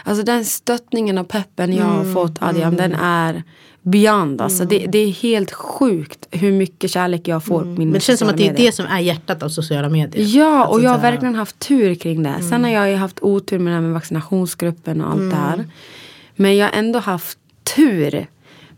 alltså den stöttningen och peppen jag har fått Adiam, den är beyond. Alltså det är helt sjukt hur mycket kärlek jag får på mina. Men det känns som att det är det som är hjärtat av sociala medier. Ja, och jag har verkligen haft tur kring det. Sen har jag ju haft otur med den här med vaccinationsgruppen och allt det här. Men jag har ändå haft tur.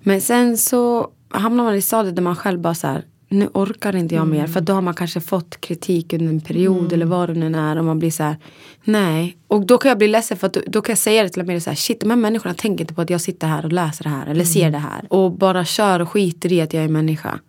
Men sen så hamnar man i stadiet där man själv bara så här, nu orkar inte jag mer. För då har man kanske fått kritik under en period eller vad det nu är. Och man blir så här, nej. Och då kan jag bli ledsen för att då kan jag säga det till mig så här, shit, de här människorna tänker inte på att jag sitter här och läser det här. Eller ser det här. Och bara kör och skiter i att jag är människa.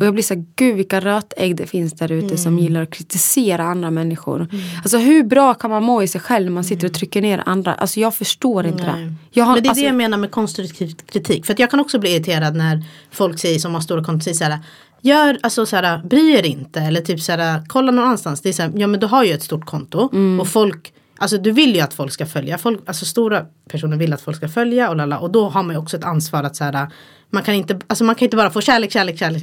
Och jag blir så här, gud vilka rötägg det finns där ute som gillar att kritisera andra människor. Alltså hur bra kan man må i sig själv när man sitter och trycker ner andra? Alltså jag förstår inte det. Men det är det jag menar med konstruktiv kritik. För att jag kan också bli irriterad när folk säger som man står och kontaktar så här, gör, alltså såhär, bryr er inte. Eller typ såhär, kolla någon annanstans. Det är såhär, ja men du har ju ett stort konto. Och folk, alltså du vill ju att folk ska följa. Folk, alltså stora personer vill att folk ska följa. Och då har man ju också ett ansvar att såhär, man kan inte, alltså man kan inte bara få kärlek.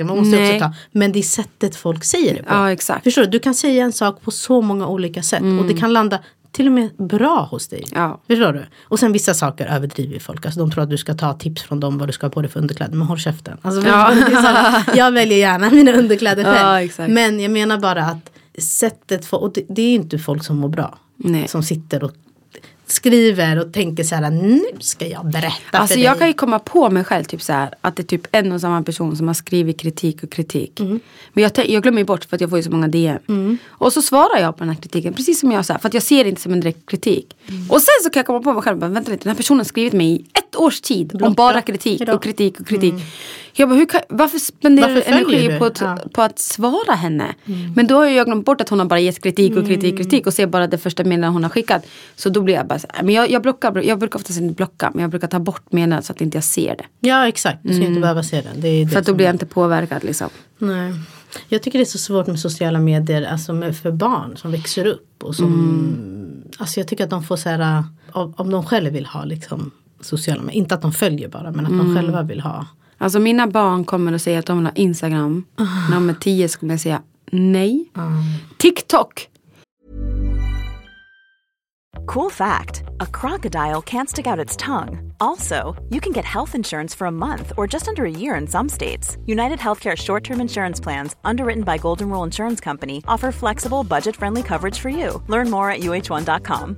Man måste också ta. Men det är sättet folk säger det på. Ja, exakt. Förstår du? Du kan säga en sak på så många olika sätt. Och det kan landa till och med bra hos dig. Ja. Förstår du? Och sen vissa saker överdriver folk. Alltså de tror att du ska ta tips från dem vad du ska ha på dig för underkläder. Men håll käften. Alltså, jag väljer gärna mina underkläder själv. Ja, men jag menar bara att sättet för, och det är ju inte folk som mår bra. Nej. Som sitter och skriver och tänker så här, nu ska jag berätta alltså för dig. Jag kan ju komma på mig själv typ så här, att det är typ en och samma person som har skrivit kritik. Men jag glömmer ju bort för att jag får ju så många DM. Och så svarar jag på den här kritiken, precis som jag sa, för att jag ser det inte som en direkt kritik. Och sen så kan jag komma på mig själv och bara, vänta lite, den här personen har skrivit mig i ett års tid om bara kritik. Jag bara, varför spenderar du energi på att svara henne? Men då har jag glömt bort att hon har bara gett kritik och ser bara det första meddelandet hon har skickat. Så då blir jag bara, men jag brukar oftast inte blocka, men jag brukar ta bort meddelandet så att inte jag ser det. Ja, exakt. Du ska inte behöva se den. Det är det. För att då blir jag inte påverkad liksom. Nej. Jag tycker det är så svårt med sociala medier, alltså för barn som växer upp och som alltså jag tycker att de får så här, om de själva vill ha liksom sociala medier, inte att de följer bara, men att de själva vill ha. Alltså mina barn kommer att säga att de vill ha Instagram. När de är 10 kommer jag säga nej. TikTok. Cool fact, a crocodile can't stick out its tongue. Also, you can get health insurance for a month or just under a year in some states. United Healthcare short-term insurance plans, underwritten by Golden Rule Insurance Company, offer flexible, budget-friendly coverage for you. Learn more at uh1.com.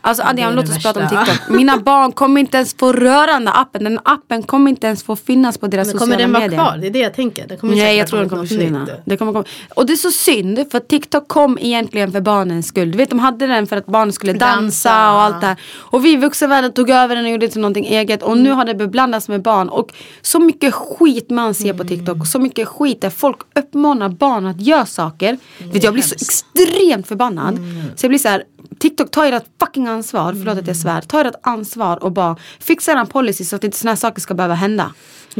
Alltså Adiam, låt oss prata om TikTok. Mina barn kommer inte ens få röra den appen. Den appen kommer inte ens få finnas på deras sociala medier. Kommer den vara kvar? Det är det jag tänker. Nej, jag tror den kommer försvinna. Och det är så synd, för TikTok kom egentligen för barnens skull. Du vet, de hade den för att barnen skulle dansa och allt det här. Och vi i vuxenvärlden tog över den och gjorde till någonting eget. Och nu har det beblandats med barn. Och så mycket skit man ser på TikTok. Och så mycket skit där folk uppmanar barn att göra saker. Vet, jag blir så extremt förbannad. Så jag blir så här, TikTok, tar ert fucking ansvar, förlåt att jag svär, tar ert ansvar och bara fixar en policy så att inte såna här saker ska behöva hända.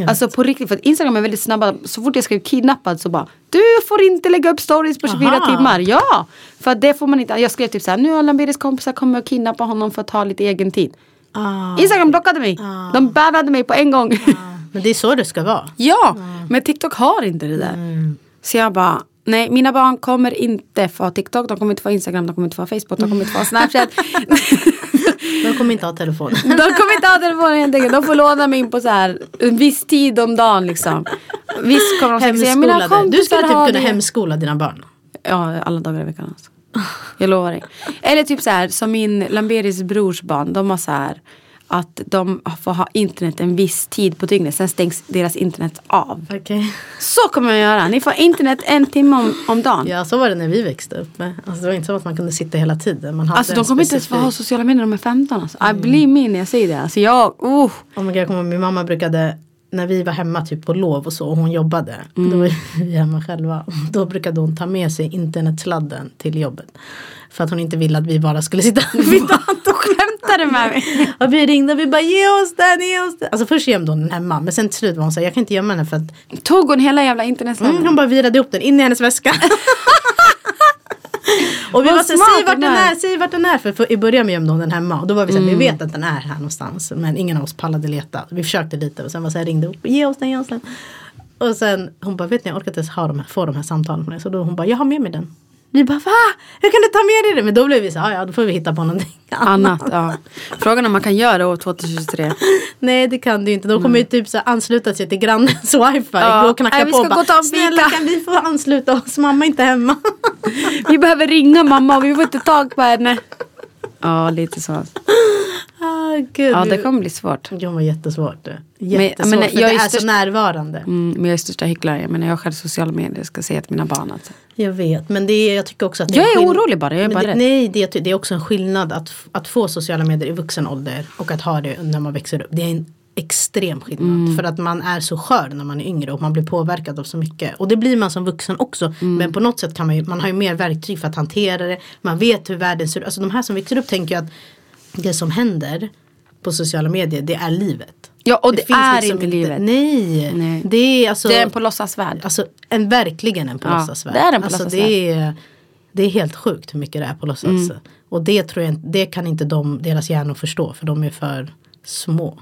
Alltså på riktigt, för att Instagram är väldigt snabba. Så fort jag skrev kidnappad så bara, du får inte lägga upp stories på 24 timmar. Ja, för det får man inte. Jag skrev typ så här, nu har Lambertis kompisar kommer att kidnappa honom för att ta lite egen tid. Instagram blockade mig. De bannade mig på en gång. Men det är så det ska vara. Ja, men TikTok har inte det där. Så jag bara, nej, mina barn kommer inte få TikTok, de kommer inte få Instagram, de kommer inte få Facebook, de kommer inte få Snapchat. De kommer inte ha telefon. Helt enkelt. De får låna mig in på så här en viss tid om dagen liksom. Visst kommer de säga, mina kompisar, du skulle typ kunna hemskola dina barn. Ja, alla dagar i veckan alltså. Jag lovar dig. Eller typ så här, som min Lamberis brors barn, de har så här, att de får ha internet en viss tid på dygnet. Sen stängs deras internet av. Okay. Så kommer jag göra. Ni får internet en timme om dagen. Ja, så var det när vi växte upp. Alltså, det var inte så att man kunde sitta hela tiden. Man hade alltså de kommer inte att ha sociala medier när de är 15. Alltså. Mm. I blir min när jag säger det. Alltså jag... Min mamma brukade... När vi var hemma typ på lov och så och hon jobbade, då var vi hemma själva. Då brukade hon ta med sig internetsladden till jobbet. För att hon inte ville att vi bara skulle sitta vid datorn och skämtade med mig. Och vi ringde och vi bara, ge oss den. Alltså först gömde hon den hemma, men sen till slut var hon så här, jag kan inte gömma den för att... Tog hon hela jävla internetsladden? Hon bara virade upp den in i hennes väska. Och vi var så säg vart den är. För i början gömde hon den hemma. Och då var vi så här, vi vet att den är här någonstans. Men ingen av oss pallade leta. Vi försökte lite och sen var så här, ringde upp. Ge oss den. Och sen, hon bara, vet ni, jag orkar inte ens få de här samtalen med. Så då hon bara, jag har med mig den. Vi bara, va? Hur kan du ta med dig det? Men då blev vi så här, ja, då får vi hitta på någonting annat. Ja. Frågan om man kan göra det år 2023. Nej, det kan du inte. De kommer ju typ så ansluta sig till grannens wifi. Ja. Och knacka på och bara, snälla kan vi få ansluta oss? Mamma inte hemma. Vi behöver ringa mamma och vi får inte tag på henne. Ja, lite så. Gud, ja, det kommer bli svårt. Det var jättesvårt. Men för jag är så närvarande. Men jag är största hycklare. Jag menar, jag själv sociala medier ska säga till mina barn. Alltså. Jag vet, men det är, jag tycker också att... Jag är orolig bara, jag är bara rädd. Nej, det är också en skillnad att få sociala medier i vuxen ålder och att ha det när man växer upp. Det är en extrem skillnad. För att man är så skör när man är yngre och man blir påverkad av så mycket. Och det blir man som vuxen också. Men på något sätt kan man har ju mer verktyg för att hantera det. Man vet hur världen ser ut. Alltså de här som växer upp tänker jag att det som händer på sociala medier, det är livet. Ja, och det är liksom inte livet. Nej. Det är alltså... Det är en på låtsasvärld. Alltså, verkligen en på låtsasvärld. Ja, det är en på låtsasvärld. Alltså, det är helt sjukt hur mycket det är på låtsas. Och det tror jag det kan inte deras hjärnor förstå, för de är för små.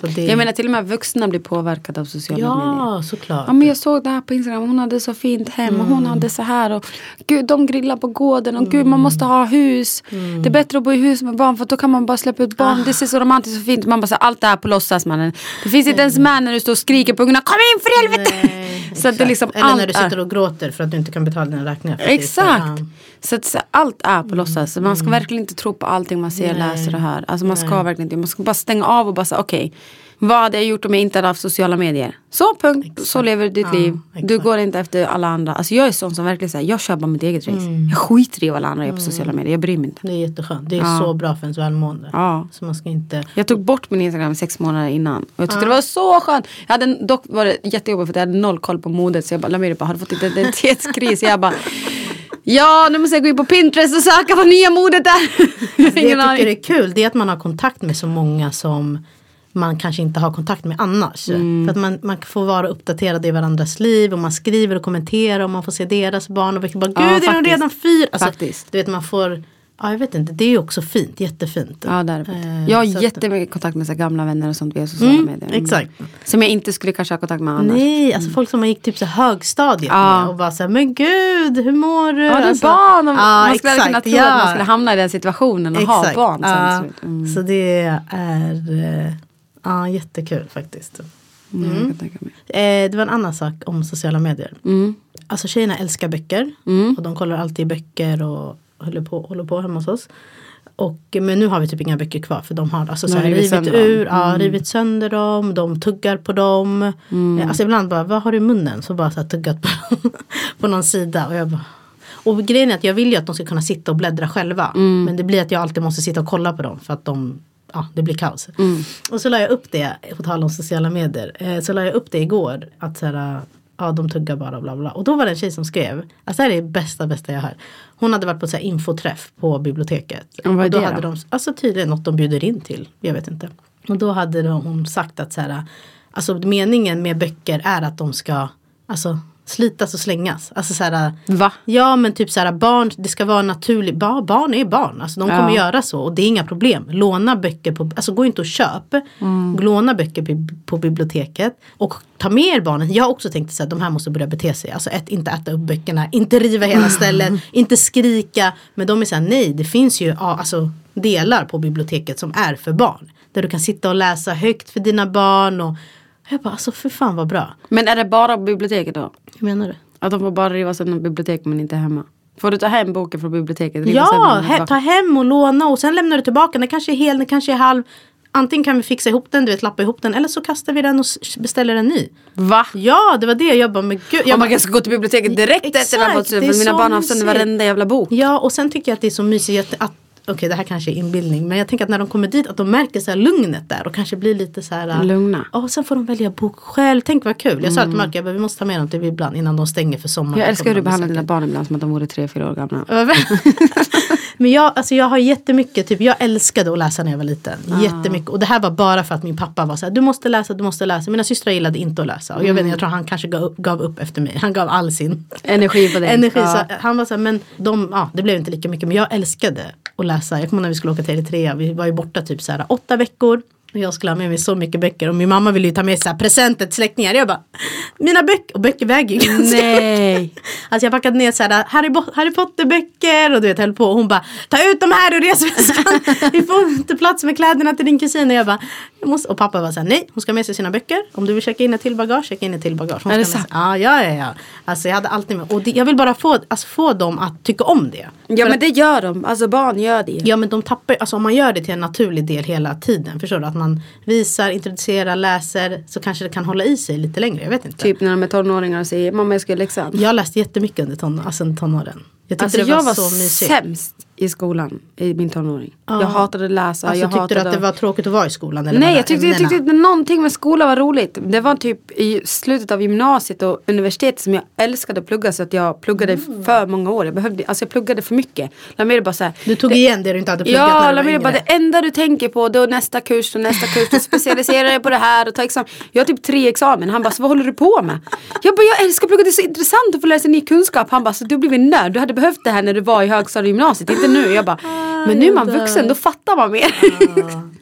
Så jag menar, till och med vuxna blir påverkade av sociala medier. Ja, såklart. Ja, men jag såg det här på Instagram. Hon hade så fint hem och hon hade så här. Och gud, de grillar på gården. Och gud, man måste ha hus. Det är bättre att bo i hus med barn, för då kan man bara släppa ut barn. Det ser så romantiskt och fint. Man bara så allt det här på låtsas, mannen. Det finns inte ens med när du står och skriker på ungarna. Kom in för helvete! Nej, så att det liksom eller allt när du sitter och gråter för att du inte kan betala dina räkningar. Exakt. Så att allt är på låtsas. Man ska verkligen inte tro på allting man ser och läser och hör. Alltså man ska verkligen inte. Man ska bara stänga av och bara säga, okej, vad hade jag gjort om jag inte hade haft sociala medier? Så punkt, exakt. Så lever du ditt liv. Exakt. Du går inte efter alla andra. Alltså jag är sån som verkligen säger, jag kör bara mitt eget race. Jag skiter i vad alla andra gör på sociala medier, jag bryr mig inte. Det är jätteskönt, det är så bra för ens välmående. Så man ska inte... Jag tog bort min Instagram 6 månader innan. Och jag tyckte det var så skönt. Jag hade dock varit jättejobbigt för att jag hade noll koll på modet. Så jag bara, har du fått en identitetskris? Jag bara... Ja, nu måste jag gå in på Pinterest och söka på nya modet där. Det jag tycker är kul, det är att man har kontakt med så många som man kanske inte har kontakt med annars. För att man får vara uppdaterad i varandras liv och man skriver och kommenterar och man får se deras barn och bara, gud, är de redan 4? Alltså, du vet, man får... Ja, jag vet inte. Det är ju också fint. Jättefint. Ja, det är det. Jag har jättemycket kontakt med så gamla vänner och sånt via sociala medier. Exakt. Som jag inte skulle kanske ha kontakt med annars. Nej, alltså folk som man gick typ så högstadiet med och bara så här, men gud, hur mår du? Ja, det är alltså, barn. Man skulle kunna tro att man skulle hamna i den situationen och ha barn. Så det är jättekul faktiskt. Det var en annan sak om sociala medier. Alltså tjejerna älskar böcker och de kollar alltid böcker och håller på hemma hos oss. Men nu har vi typ inga böcker kvar. För de har alltså så rivit sönder dem. De tuggar på dem. Alltså ibland bara, vad har du i munnen? Så bara så här, tuggat på någon sida. Och jag bara... Och grejen är att jag vill ju att de ska kunna sitta och bläddra själva. Men det blir att jag alltid måste sitta och kolla på dem. För att de... Ja, det blir kaos. Och så la jag upp det. På tal om sociala medier. Så la jag upp det igår. Att så här... Ja, de tuggar bara bla bla. Och då var det en tjej som skrev. Alltså det här är det bästa jag hör. Hon hade varit på så här infoträff på biblioteket. Och då hade de, alltså tydligen något de bjuder in till. Jag vet inte. Och då hade hon sagt att så här. Alltså meningen med böcker är att de ska. Alltså. Slitas och slängas. Alltså så här, va? Ja, men typ så här, barn, det ska vara naturligt. Barn är barn. Alltså de kommer göra så och det är inga problem. Låna böcker på, alltså gå inte och köp. Låna böcker på biblioteket och ta med er barnen. Jag också tänkte så här, de här måste börja bete sig. Alltså inte äta upp böckerna, inte riva hela stället, inte skrika, men de är så här, nej, det finns ju alltså delar på biblioteket som är för barn där du kan sitta och läsa högt för dina barn och jag bara, alltså för fan vad bra. Men är det bara på biblioteket då? Hur menar du? Att de får bara riva sönder biblioteket men inte hemma. Får du ta hem boken från biblioteket? Ja, ta hem och låna och sen lämnar du tillbaka. Den kanske är hel, den kanske är halv. antingen kan vi fixa ihop den, du vet, lappa ihop den, eller så kastar vi den och beställer en ny. Va? Ja, det var det jag bara, men gud. Jag ska gå till biblioteket direkt efter den här podden, för mina barn har haft den varenda jävla bok. Ja, och sen tycker jag att det är så mysigt att, okej, det här kanske är inbildning, men jag tänker att när de kommer dit att de märker så här lugnet där och kanske blir lite så här lugna. Ja, sen får de välja bok själv. Tänk vad kul. Jag sa till Marco, vi måste ta med dem till ibland innan de stänger för sommaren. Jag älskar hur du behandlar dina barn ibland som att de vore 3-4 år gamla. Men jag har jättemycket, typ jag älskade att läsa när jag var liten. Jättemycket. Och det här var bara för att min pappa var så här, du måste läsa. Mina systrar gillade inte att läsa. Och jag tror han kanske gav upp efter mig. Han gav all sin energi på det. Så han var så här, men det blev inte lika mycket, men jag älskade att läsa. Jag kommer när vi skulle åka till Eritrea, vi var ju borta typ så här 8 veckor. Och jag skulle ha med mig så mycket böcker. Och min mamma ville ju ta med sig presenter till släktingar. Jag bara, mina böcker. Och böcker väger ju ganska mycket. Alltså jag packade ner så här, Harry Potter-böcker. Och du vet, höll på. Och hon bara, ta ut dem här ur resväskan. Vi får inte plats med kläderna till din kusin. Och jag bara, jag måste. Och pappa var så här, nej. Hon ska med sig sina böcker. Om du vill checka in ett till bagage, checka in ett till bagage. Hon är det sant? Ja. Alltså jag hade alltid med. Och jag vill bara få dem att tycka om det. Ja, men det gör de. Alltså barn gör det. Ja, men de tappar. Alltså om man gör det till en naturlig del hela tiden. Förstår du? Att man visar, introducerar, läser, så kanske det kan hålla i sig lite längre, jag vet inte. Typ när de är tonåringar och säger, mamma jag ska läxa. Jag läste jättemycket under tonåren. Jag var så mysig. Sämst i skolan i min tonåring. Jag hatade läsa. Alltså, tyckte du att det var tråkigt att vara i skolan? Eller nej, jag tyckte att någonting med skolan var roligt. Det var typ i slutet av gymnasiet och universitetet som jag älskade att plugga, så att jag pluggade för många år. Jag pluggade för mycket. Lamberti bara så här, du tog igen det du inte hade pluggat när du var yngre. Det enda du tänker på, då nästa kurs, du specialiserar dig på det här och tar examen. Jag har typ 3 examen. Han bara, så vad håller du på med? Jag bara, jag älskar att plugga, det är så intressant att få lära sig ny kunskap. Han bara, så du blev en nörd, du hade behövt det här när du var i högstadiegymnasiet, inte nu. Jag bara, men nu är man vuxen, då fattar man mer.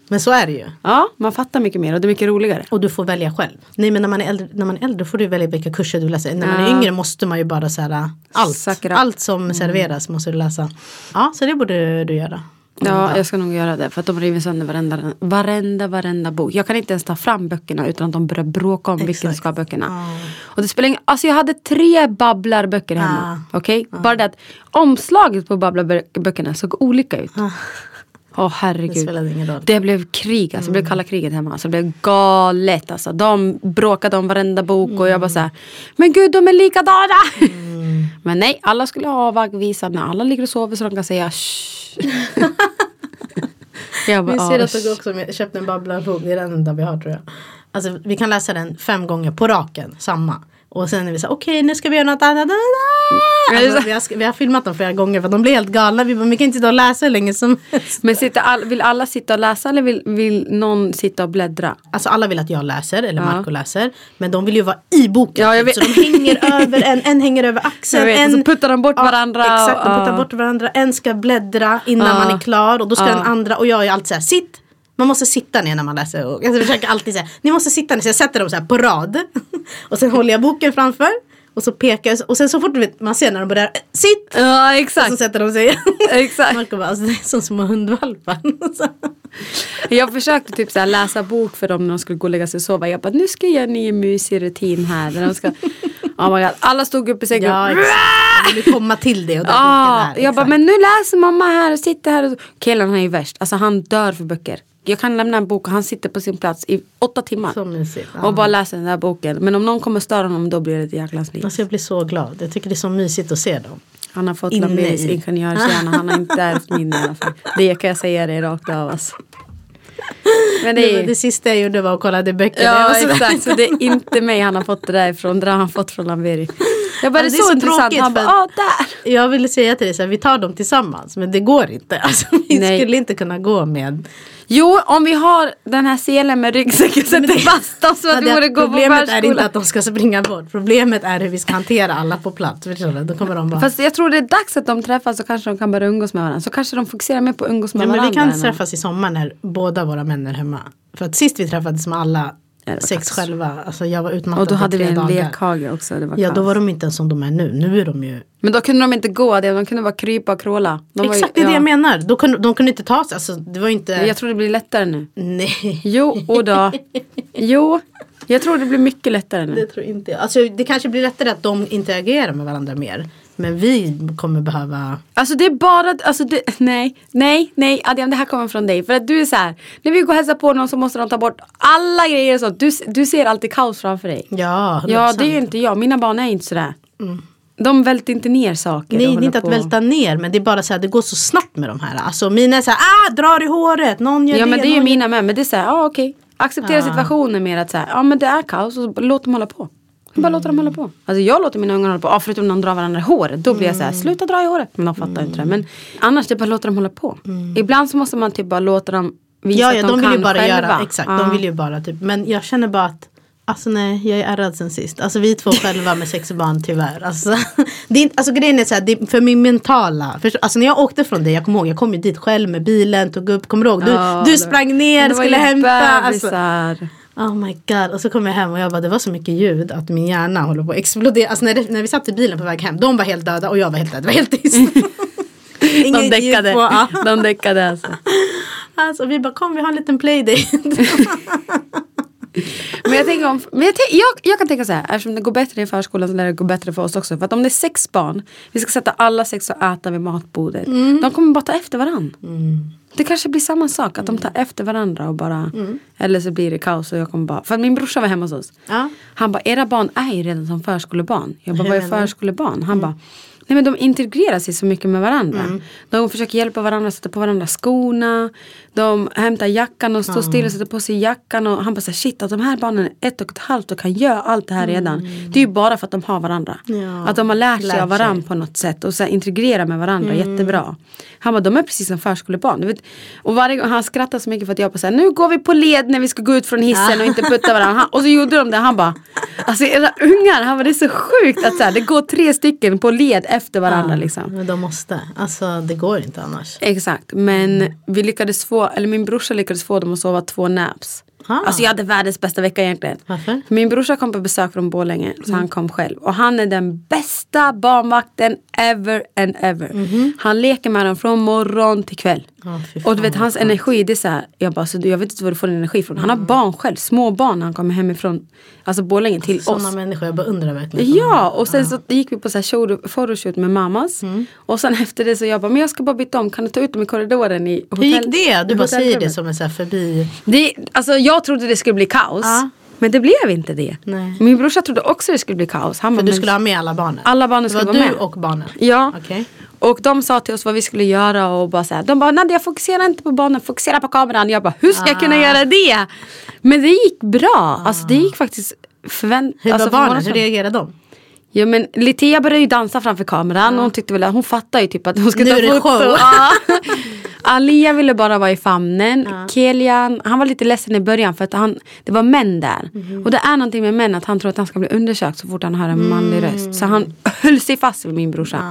Men så är det ju. Ja, man fattar mycket mer och det är mycket roligare. Och du får välja själv. Nej, men när man är äldre får du välja vilka kurser du läser. När man är yngre måste man ju bara så här, allt som serveras måste du läsa. Ja, så det borde du göra. Ja, jag ska nog göra det. För att de river sönder varenda bok. Jag kan inte ens ta fram böckerna utan att de börjar bråka om vilken ska böckerna. Och det spelar ingen... Alltså jag hade 3 Babblar-böcker hemma. Okej? Bara det att omslaget på Babblar-böckerna såg olika ut. Herregud. Det blev krig. Alltså det blev kalla kriget hemma. Alltså det blev galet. Alltså de bråkade om varenda bok. Och jag bara så här, men gud, de är likadana. Men nej, alla skulle ha vaggvisat när alla ligger och sover så de kan säga shh. Min syrra tog också, jag köpte en Babblar-bok, det är den enda vi har tror jag. Alltså vi kan läsa den 5 gånger på raken, samma. Och sen är vi så här, okej, nu ska vi göra något annat. Alltså, vi har filmat dem flera gånger för de blir helt galna. Vi bara, vi kan inte sitta och läsa hur länge som helst. Men vill alla sitta och läsa eller vill någon sitta och bläddra? Alltså alla vill att jag läser eller Marco läser. Men de vill ju vara i boken. Ja, jag vet. Så de hänger över, en hänger över axeln. En, så puttar de bort varandra. Exakt, de puttar bort varandra. En ska bläddra innan man är klar. Och då ska den andra, och jag är alltid så här, sitt. Man måste sitta ner när man läser. Och jag försöker alltid säga, ni måste sitta ner. Så jag sätter dem så här på rad. Och sen håller jag boken framför. Och så pekar jag. Och sen så fort man ser när de börjar, sitt! Ja, exakt. Och så sätter de sig. Exakt. Marco bara, alltså, det är som små hundvalpar. Jag försökte typ så här läsa bok för dem när de skulle gå och lägga sig och sova. Jag bara, nu ska jag göra en ny mysig rutin här. Där de ska... Oh my God. Alla stod upp i sängen. Ja, jag ville komma till det. Och här, jag bara, men nu läser mamma här och sitter här. Kelian, han är ju värst. Alltså han dör för böcker. Jag kan lämna en bok och han sitter på sin plats i 8 timmar. Så mysigt. Och bara läser den där boken. Men om någon kommer störa honom, då blir det ett jäkla liv. Alltså jag blir så glad. Jag tycker det är så mysigt att se dem. Han har fått Lambertis ingenjörshjärna. Han har inte ärvt min i alla fall. Det kan jag säga dig rakt av. Alltså. Men det sista jag gjorde var att kolla de böckerna. Ja, exakt. Så det är inte mig han har fått det därifrån. Det har han fått från Lamberti. Jag bara, det är så intressant. Han bara, där. Jag ville säga till dig så här, vi tar dem tillsammans. Men det går inte. Alltså, vi skulle inte kunna gå med... Jo, om vi har den här selen med ryggsäcken så det fast så att vi borde gå på värskolan. Problemet är inte att de ska springa bort. Problemet är hur vi ska hantera alla på plats. Då kommer de bara... Fast jag tror det är dags att de träffas så kanske de kan börja umgås med varandra. Så kanske de fokuserar mer på att umgås med varandra. Men vi kan träffas i sommar när båda våra män är hemma. För att sist vi träffades med alla 6 själva. Alltså jag var utmattad. Och då hade vi en lekhage också. Det var då var de inte som de är nu. Nu är de ju... Men då kunde de inte gå. De kunde bara krypa och kråla. Exakt, det är det jag menar. De kunde inte ta sig. Alltså, det var inte... Jag tror det blir lättare nu. Nej. Jo, jag tror det blir mycket lättare nu. Det tror inte jag. Alltså, det kanske blir lättare att de interagerar med varandra mer. men vi kommer behöva... Alltså det är bara... Alltså det, nej, Adiam, det här kommer från dig. För att du är så här, när vi går och hälsar på någon så måste de ta bort alla grejer och sånt. Du ser alltid kaos framför dig. Ja, 100%. Ja, det är ju inte jag. Mina barn är inte sådär. Mm. De välter inte ner saker. Nej, det är inte på att välta ner. Men det är bara så här, det går så snabbt med de här. Alltså mina är så här, drar i håret. Någon gör ja, det, men det är ju mina med. Men det är så här, okej. Acceptera situationen mer att så här, men det är kaos och låt dem hålla på. Bara låta dem hålla på. Alltså jag låter mina ungar hålla på. Förutom när de drar varandra i håret. Då blir jag så här, sluta dra i håret. Men de fattar inte det. Men annars det är bara låta dem hålla på. Ibland så måste man typ bara låta dem visa att de kan vill ju bara själva. Göra, exakt, de vill ju bara typ. Men jag känner bara att alltså nej, jag är ärrad sen sist. Alltså vi två själva med sex och barn tyvärr. Alltså, det är inte, alltså grejen är så här, det är för min mentala. För, alltså när jag åkte från det, jag kommer ihåg, jag kom ju dit själv med bilen, tog upp, kommer ihåg, du sprang ner, skulle hämta. Alltså, oh my god. Och så kom jag hem och jag bara, det var så mycket ljud att min hjärna håller på att explodera. Alltså när vi satt i bilen på väg hem, de var helt döda och jag var helt död, det var helt tyst. De däckade alltså. Alltså vi bara, kom vi har en liten playdate. Men jag tänker om jag kan tänka så här, eftersom det går bättre i förskolan så lär det gå bättre för oss också. För att om det är 6 barn, vi ska sätta alla 6 och äta vid matbordet. De kommer bara ta efter varandra. Det kanske blir samma sak, att de tar efter varandra och bara, eller så blir det kaos och jag kommer bara, för att min brorsa var hemma hos oss. Han bara, era barn är ju redan som förskolebarn. Jag bara, vad är förskolebarn? Han bara, nej men de integrerar sig så mycket med varandra. De försöker hjälpa varandra, sätta på varandra skorna. De hämtar jackan och står still och sätter på sig jackan. Och han bara så här, shit, att de här barnen är 1,5 och kan göra allt det här redan. Det är ju bara för att de har varandra. Ja, att de har lärt sig av varandra på något sätt. Och så här, integrera med varandra jättebra. Han bara, de är precis som förskolebarn. Du vet? Och varje gång han skrattar så mycket för att jag bara så här, nu går vi på led när vi ska gå ut från hissen och inte putta varandra. Och så gjorde de det. Han bara, alltså era ungar, han bara, det är så sjukt att så här, det går 3 stycken på led efter varandra liksom. Men de måste. Alltså det går inte annars. Exakt. Men vi lyckades få, eller min brorsa lyckades få dem att sova 2 naps. Alltså jag hade världens bästa vecka egentligen. Varför? Min brorsa kom på besök från Borlänge, så han kom själv. Och han är den bästa barnvakten ever and ever. Han leker med dem från morgon till kväll. Och du vet, hans energi, det är så här, jag bara, så jag vet inte var du får din energi från. Han har barn själv, små barn när han kommer hemifrån, alltså Borlänge till oss. Sådana människor, jag bara undrar verkligen. Ja, och sen så gick vi på så här photoshoot med mammas. Och sen efter det så jag bara, men jag ska bara byta om, kan du ta ut dem i korridoren i hotell? Hur gick det? Du bara säger det som en så här förbi. Det, alltså jag trodde det skulle bli kaos. Men det blev inte det. Nej. Min brorsa trodde också det skulle bli kaos. Han bara, för du skulle ha med alla barnen? Alla barnen skulle vara med. Det var du och barnen? Ja. Okej. Och de sa till oss vad vi skulle göra och bara så här, de bara, Nadia, fokusera inte på barnen, fokusera på kameran. Jag bara, hur ska jag kunna göra det? Men det gick bra. Alltså det gick faktiskt hur var barnen? Hur reagerade de? Ja, men Litea började ju dansa framför kameran och hon tyckte väl, hon fattar ju typ att hon ska ta foto. Alia ville bara vara i famnen. Kelian, han var lite ledsen i början för att det var män där. Och det är någonting med män att han tror att han ska bli undersökt så fort han hör en manlig röst. Så han höll sig fast vid min brorsa.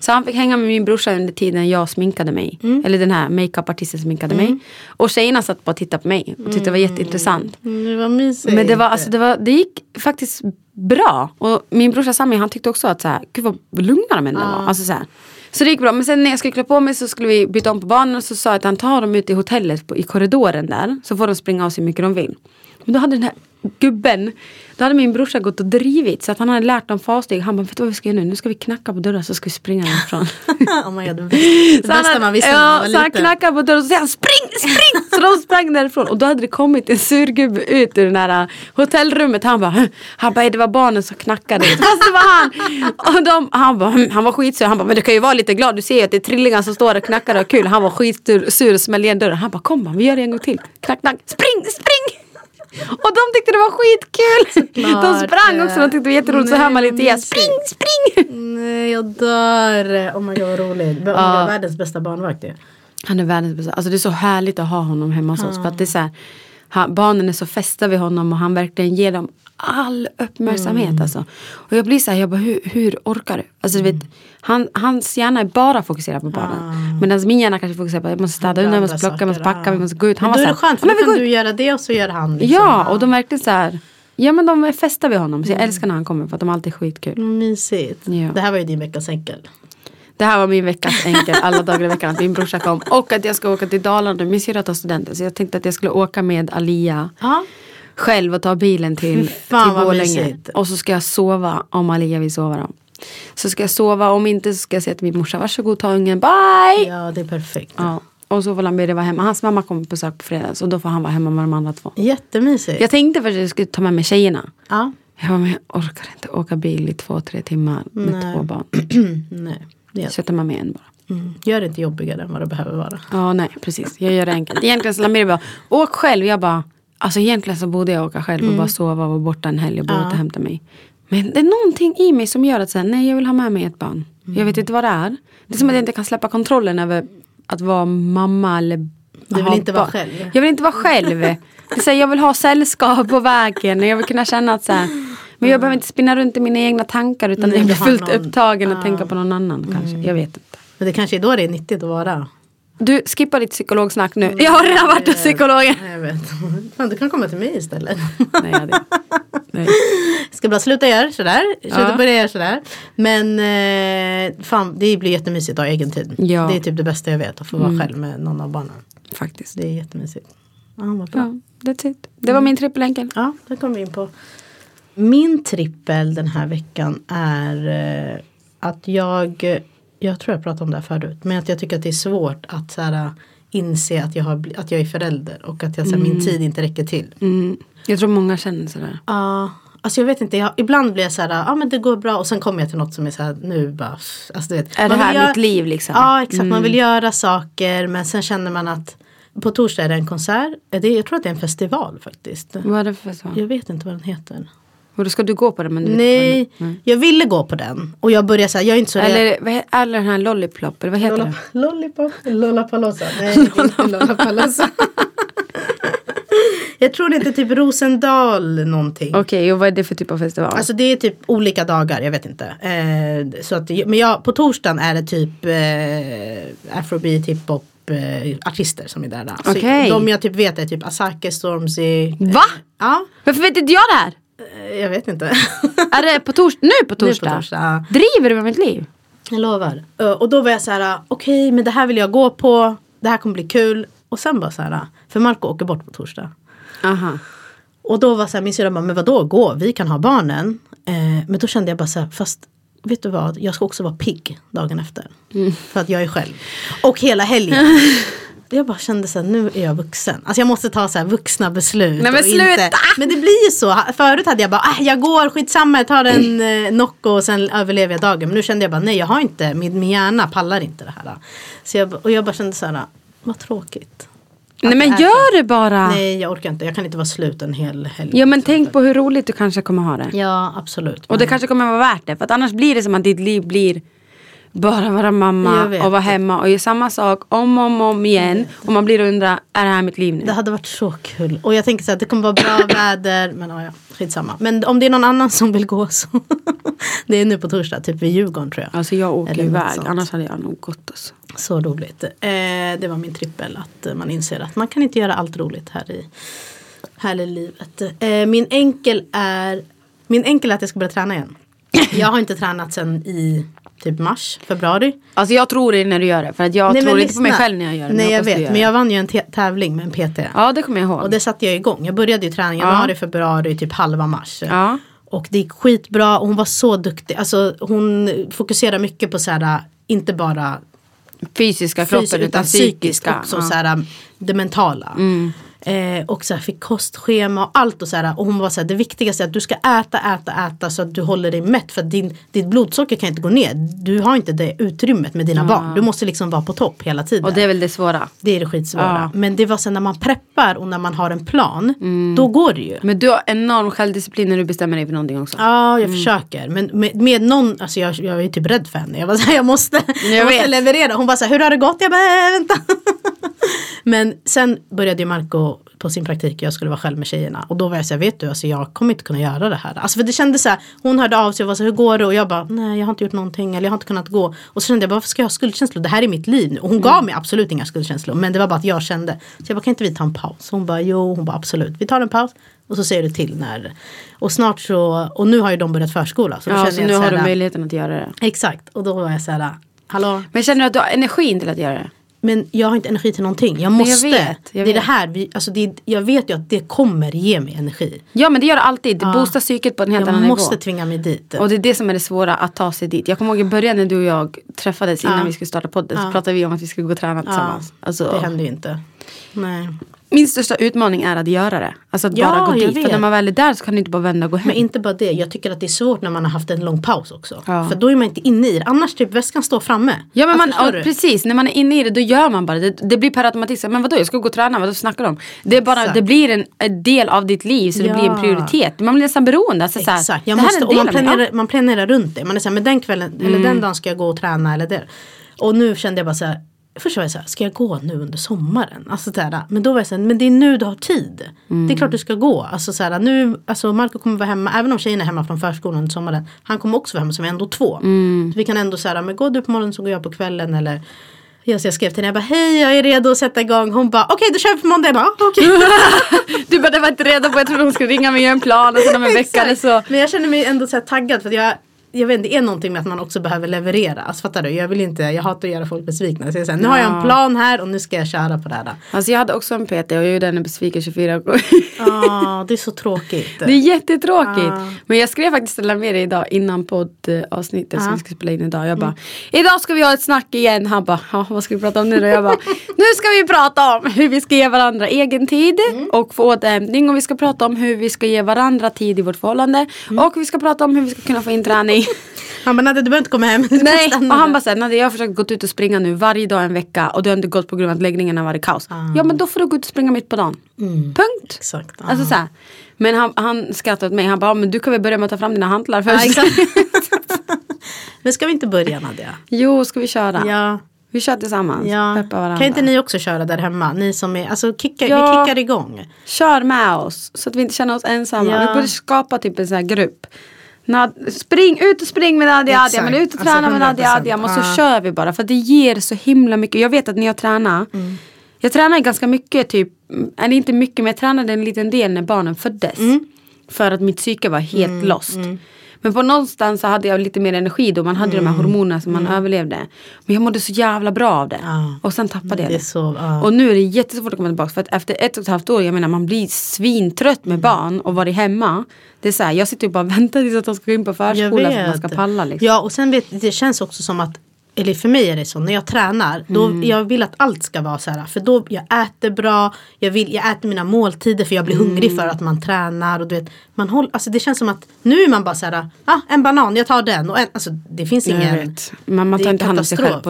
Så han fick hänga med min brorsa under tiden jag sminkade mig. Eller den här makeup-artisten sminkade mig. Och tjejerna satt bara och tittade på mig och tyckte det var jätteintressant. Det var mysigt. Men det gick faktiskt bra. Och min brorsa Samir, han tyckte också att så här, gud vad lugnare män det var. Alltså så här. Så det gick bra. Men sen när jag skulle klä på mig så skulle vi byta om på barnen. Och så sa jag att han tar dem ut i hotellet i korridoren där. Så får de springa av sig hur mycket de vill. Men då hade den här gubben, då hade min brorsa gått och drivit. Så att han hade lärt dem farsteg. Han bara, vet du vad vi ska göra nu? Nu ska vi knacka på dörren så ska vi springa härifrån. Oh my God, det bästa man visste när man var liten. Så han knackade på dörren och så säger han, spring! Så de sprang därifrån. Och då hade det kommit en surgubbe ut ur det här hotellrummet. Han bara, det var barnen som knackade. Fast det var han. Och han var skitsur. Han bara, men du kan ju vara lite glad. Du ser ju att det är trillingar som står och knackar och har kul. Han var skitsur och smällde igen dörren. Han bara, kom, vi gör det en gång till. Knack, knack. Spring! Och de tyckte det var skitkul. Såklart. De sprang också, de tyckte det var jätteroligt. Så hör man lite, spring! Nej, jag dör. Oh my God, vad roligt. Han är världens bästa barnvakt. Han är världens bästa. Alltså det är så härligt att ha honom hemma hos oss. För att det är så här, barnen är så fästa vid honom. Och han verkligen ger dem all uppmärksamhet. Alltså. Och jag blir så här, jag bara, hur orkar du? Alltså du vet, hans hjärna är bara fokuserad på barnen. Medan min hjärna kanske fokuserar på att jag måste städa undan, jag måste plocka, jag måste packa, vi måste gå ut. Han var så här, skönt, för då kan du göra det och så gör han. Liksom. Ja, och de verkligen så här, ja men de är fästa vid honom. Så jag älskar när han kommer för att de alltid är skitkul. Mysigt. Ja. Det här var ju din veckans enkel. Det här var min veckas enkel, alla dagar i veckan att min brorsa kom. Och att jag ska åka till Dalarna, min syrra tar studenten. Så jag tänkte att jag skulle åka med Alia själv och ta bilen till Borlänge. Och så ska jag sova om Alia vill sova dem. Så ska jag sova, om inte så ska jag säga till min morsa, varsågod ta ungen, bye! Ja, det är perfekt. Ja. Och så får Lamberti vara hemma. Hans mamma kommer på sak på fredags och då får han vara hemma med de andra två. Jättemysigt. Jag tänkte först att jag skulle ta med mig tjejerna. Ja. Jag orkar inte åka bil i 2-3 timmar med två barn. Nej. Så jag tar med mig en bara. Mm. Gör det inte jobbigare än vad det behöver vara. Ja, nej, precis. Jag gör det enkelt. Egentligen så Lamberti bara, åk själv. Jag bara, alltså egentligen så borde jag åka själv och bara sova och vara borta en helg och bara inte hämta mig. Men det är någonting i mig som gör att säga, nej jag vill ha med mig ett barn. Jag vet inte vad det är. Det är som att jag inte kan släppa kontrollen över att vara mamma eller... Du vill inte vara själv. Jag vill inte vara själv. Det är så här, jag vill ha sällskap på vägen. Jag vill kunna känna att så här, men jag behöver inte spinna runt i mina egna tankar utan jag blir fullt upptagen och tänka på någon annan kanske. Jag vet inte. Men det kanske är då det är nyttigt att vara. Du, skippa ditt psykologsnack nu. Jag har redan varit hos psykologen. Jag vet. Fan, du kan komma till mig istället. Nej, jag vet. Nej. Ska bara sluta göra sådär. Sluta börja göra sådär. Men fan, det blir jättemysigt att ha egen tid. Ja. Det är typ det bästa jag vet. Att få vara själv med någon av barnen. Faktiskt. Det är jättemysigt. Ja, vad bra. Ja, that's it. Det var min trippelenkel. Ja, det kom vi in på. Min trippel den här veckan är att jag tror jag pratade om det här förut. Men att jag tycker att det är svårt att så här, inse att jag är förälder. Och att jag, så här, min tid inte räcker till. Mm. Jag tror många känner sådär. Ja, alltså jag vet inte. Ibland blir jag såhär, men det går bra. Och sen kommer jag till något som är såhär, nu bara... Alltså, du vet, är det här mitt liv liksom? Ja, exakt. Man vill göra saker. Men sen känner man att... På torsdag är det en konsert. Jag tror att det är en festival faktiskt. Vad är det för festival? Jag vet inte vad den heter. Och då ska du gå på den? Men nej, jag ville gå på den. Och jag började säga, jag är inte så... Eller den här Lollipop, eller vad heter det? Lollipop? Lollapalooza. Nej, inte Lollapalooza. Jag tror det är typ Rosendal någonting. Okej, och vad är det för typ av festival? Alltså det är typ olika dagar, jag vet inte. Så att, men på torsdagen är det typ afrobeat, hiphop, artister som är där. Okay. Så de jag typ vet är typ Asake, Stormzy. Va? Ja. Varför vet inte jag det här? Jag vet inte. Är det på torsdag? Driver du med mitt liv? Jag lovar. Och då var jag så här, okej, men det här vill jag gå på. Det här kommer bli kul. Och sen bara så här, för Marco åker bort på torsdag. Aha. Och då var så här, min syrra bara, men vadå, gå? Vi kan ha barnen. Men då kände jag bara så här, fast vet du vad? Jag ska också vara pigg dagen efter. För att jag är själv. Och hela helgen. Jag bara kände så här, nu är jag vuxen. Alltså jag måste ta så här vuxna beslut. Nej, men sluta! Inte, men det blir ju så. Förut hade jag bara, jag går, skitsamma, jag tar en Nocco och sen överlever jag dagen. Men nu kände jag bara, nej jag har inte, min hjärna pallar inte det här. Så jag bara kände så här, vad tråkigt. Nej men gör det bara. Nej jag orkar inte, jag kan inte vara slut en hel helg. Ja men tänk på hur roligt du kanske kommer ha det. Ja absolut. Och det kanske kommer vara värt det. För att annars blir det som att ditt liv blir... Bara vara mamma och vara hemma och göra samma sak om igen. Och man blir och undrar, är det här mitt liv nu? Det hade varit så kul. Och jag tänker så att det kommer vara bra väder. Men ja, skitsamma. Men om det är någon annan som vill gå så. Det är nu på torsdag, typ vid Djurgården tror jag. Alltså jag åker eller iväg, annars hade jag nog gått. Alltså. Så roligt. Det var min trippel, att man inser att man kan inte göra allt roligt här i livet. Min enkel är att jag ska börja träna igen. Jag har inte tränat sedan i... Typ mars, februari. Alltså jag tror det när du gör det. För att jag tror inte på mig själv när jag gör det. Nej jag vet, men jag vann ju en tävling med en PT. Ja det kommer jag ihåg. Och det satte jag igång. Jag började ju träna i januari, februari, typ halva mars. Ja. Och det gick skitbra. Och hon var så duktig. Alltså hon fokuserade mycket på såhär, inte bara fysiska kroppen utan psykiska. Också såhär, det mentala. Och så här fick kostschema och allt och så här, och hon var så här, det viktigaste är att du ska äta så att du håller dig mätt, för att ditt blodsocker kan inte gå ner, du har inte det utrymmet med dina barn, du måste liksom vara på topp hela tiden. Och det är väl det svåra. Det är det skitsvåra. Men det var så här, när man preppar och när man har en plan, då går det ju. Men du har enorm självdisciplin när du bestämmer dig för någonting också. Ja, jag försöker, men med någon, alltså jag är typ rädd för henne. Jag var så här, jag måste leverera. Hon var så här, hur har det gått? Jag bara, vänta. Men sen började ju Marco på sin praktik, jag skulle vara själv med tjejerna. Och då var jag så här, vet du, alltså jag kommer inte kunna göra det här. Alltså för det kändes så här, hon hörde av sig och var så här, hur går det? Och jag bara, nej jag har inte gjort någonting, eller jag har inte kunnat gå. Och så kände jag, varför ska jag ha skuldkänslor? Det här är mitt liv nu. Och hon gav mig absolut inga skuldkänslor, men det var bara att jag kände. Så jag bara, kan inte vi ta en paus? Hon bara, jo, hon bara absolut, vi tar en paus. Och så säger du till när. Och snart så, och nu har ju de börjat förskola. Så, så nu har du möjligheten att göra det. Exakt, och då var jag så här, hallå? Men känner du att du har energin till att göra det? Men jag har inte energi till någonting. Jag måste. Jag vet. Det är det här. Jag vet ju att det kommer ge mig energi. Ja, men det gör det alltid. Det boostar psyket på en helt annan nivå. Jag måste tvinga mig dit. Och det är det som är det svåra, att ta sig dit. Jag kommer ihåg i början när du och jag träffades innan vi skulle starta podden. Så pratade vi om att vi skulle gå och träna tillsammans. Alltså, det hände ju inte. Nej. Min största utmaning är att göra det. Alltså att bara gå dit. För när man väl är där så kan du inte bara vända och gå hem. Men inte bara det. Jag tycker att det är svårt när man har haft en lång paus också. Ja. För då är man inte inne i det. Annars typ väskan står framme. Ja, men precis. När man är inne i det, då gör man bara. Det blir per automatik. Men vadå, jag ska gå och träna. Vadå snackar de? Det är bara, det blir en del av ditt liv. Så det blir en prioritet. Man blir nästan beroende. Alltså, exakt. Så här, jag måste, och man planerar runt det. Man är så här, men den kvällen eller den dagen ska jag gå och träna. Eller det. Och nu kände jag bara så här. Först var jag såhär, ska jag gå nu under sommaren? Alltså såhär, men då var jag såhär, men det är nu du har tid. Det är klart du ska gå. Alltså såhär, nu, alltså Marco kommer vara hemma, även om tjejen är hemma från förskolan under sommaren. Han kommer också vara hemma, som är ändå 2. Så vi kan ändå såhär, men gå du på morgonen så går jag på kvällen eller... Jag skrev till henne, jag bara, hej, jag är redo att sätta igång. Hon bara, okej, då kör vi på måndag. Jag bara, okej. Du bara, det var inte redo på, jag trodde hon skulle ringa mig och göra en plan och sen om en vecka eller så. Men jag känner mig ändå såhär taggad för att jag vet inte, det är någonting med att man också behöver leverera. Alltså, fattar du? Jag hatar att göra folk besvikna. Så jag säger, nu har jag en plan här och nu ska jag köra på det här. Alltså jag hade också en PT och jag gjorde henne besviken 24 år. Det är så tråkigt. Det är jättetråkigt. Men jag skrev faktiskt till Lamberti idag innan poddavsnittet som vi ska spela in idag. Jag bara, idag ska vi ha ett snack igen. Han bara, vad ska vi prata om nu då? Jag bara, nu ska vi prata om hur vi ska ge varandra egen tid och få återhämtning. Och vi ska prata om hur vi ska ge varandra tid i vårt förhållande. Och vi ska prata om hur vi ska kunna få in träning. Han bara, Nadia, du behöver inte komma hem. Nej, och han bara såhär, Nadia, jag har försökt gå ut och springa nu varje dag en vecka och det har inte gått på grund av att läggningen har varit kaos. Ja, men då får du gå ut och springa mitt på dagen. Punkt. Exakt. Alltså såhär. Men han skrattade åt mig. Han bara, men du kan väl börja med att ta fram dina hantlar först. Men ska vi inte börja, Nadia? Jo, ska vi köra? Ja. Vi kör tillsammans. Ja. Peppa varandra. Kan inte ni också köra där hemma? Ni som är, alltså vi kickar igång. Kör med oss så att vi inte känner oss ensamma. Ja. Vi borde skapa typ en sån här grupp. Spring ut och spring med Adiam, men ut och träna alltså, med Adiam och så kör vi bara, för det ger så himla mycket. Jag vet att när jag tränar jag tränar ganska mycket, typ eller inte mycket, men jag tränade en liten del när barnen föddes för att mitt psyke var helt lost. Men på någonstans så hade jag lite mer energi då. Man hade de här hormonerna som man överlevde. Men jag mådde så jävla bra av det. Och sen tappade jag det. Och nu är det jättesvårt att komma tillbaka. För att efter 1,5 år, jag menar, man blir svintrött med barn och varit hemma. Det är så här, jag sitter ju bara och väntar tills att de ska gå in på förskolan för att man ska palla. Liksom. Ja, och sen det känns också som att, eller för mig är det så, när jag tränar då jag vill att allt ska vara så här, för då jag äter bra, jag äter mina måltider för jag blir hungrig för att man tränar, och du vet man alltså det känns som att nu är man bara så här, en banan, jag tar den, och alltså det finns ingen, man tar inte hand om sig själv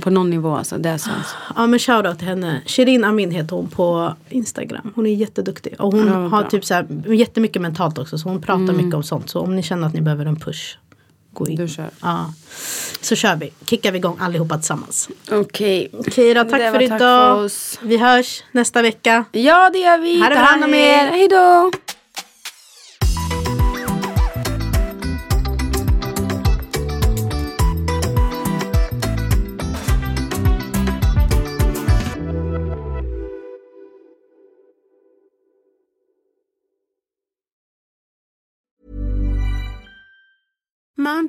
på någon nivå alltså, det är så. Ja, men shoutout till henne. Shirin Amin heter hon på Instagram. Hon är jätteduktig och hon har bra. Typ så här jättemycket mentalt också, så hon pratar mycket om sånt, så om ni känner att ni behöver en push, gå in. Du kör. Så kör vi. Kickar vi igång allihopa tillsammans. Okej då, tack för idag. Vi hörs nästa vecka. Ja, det gör vi. Ta hand om er. Hej då. Mom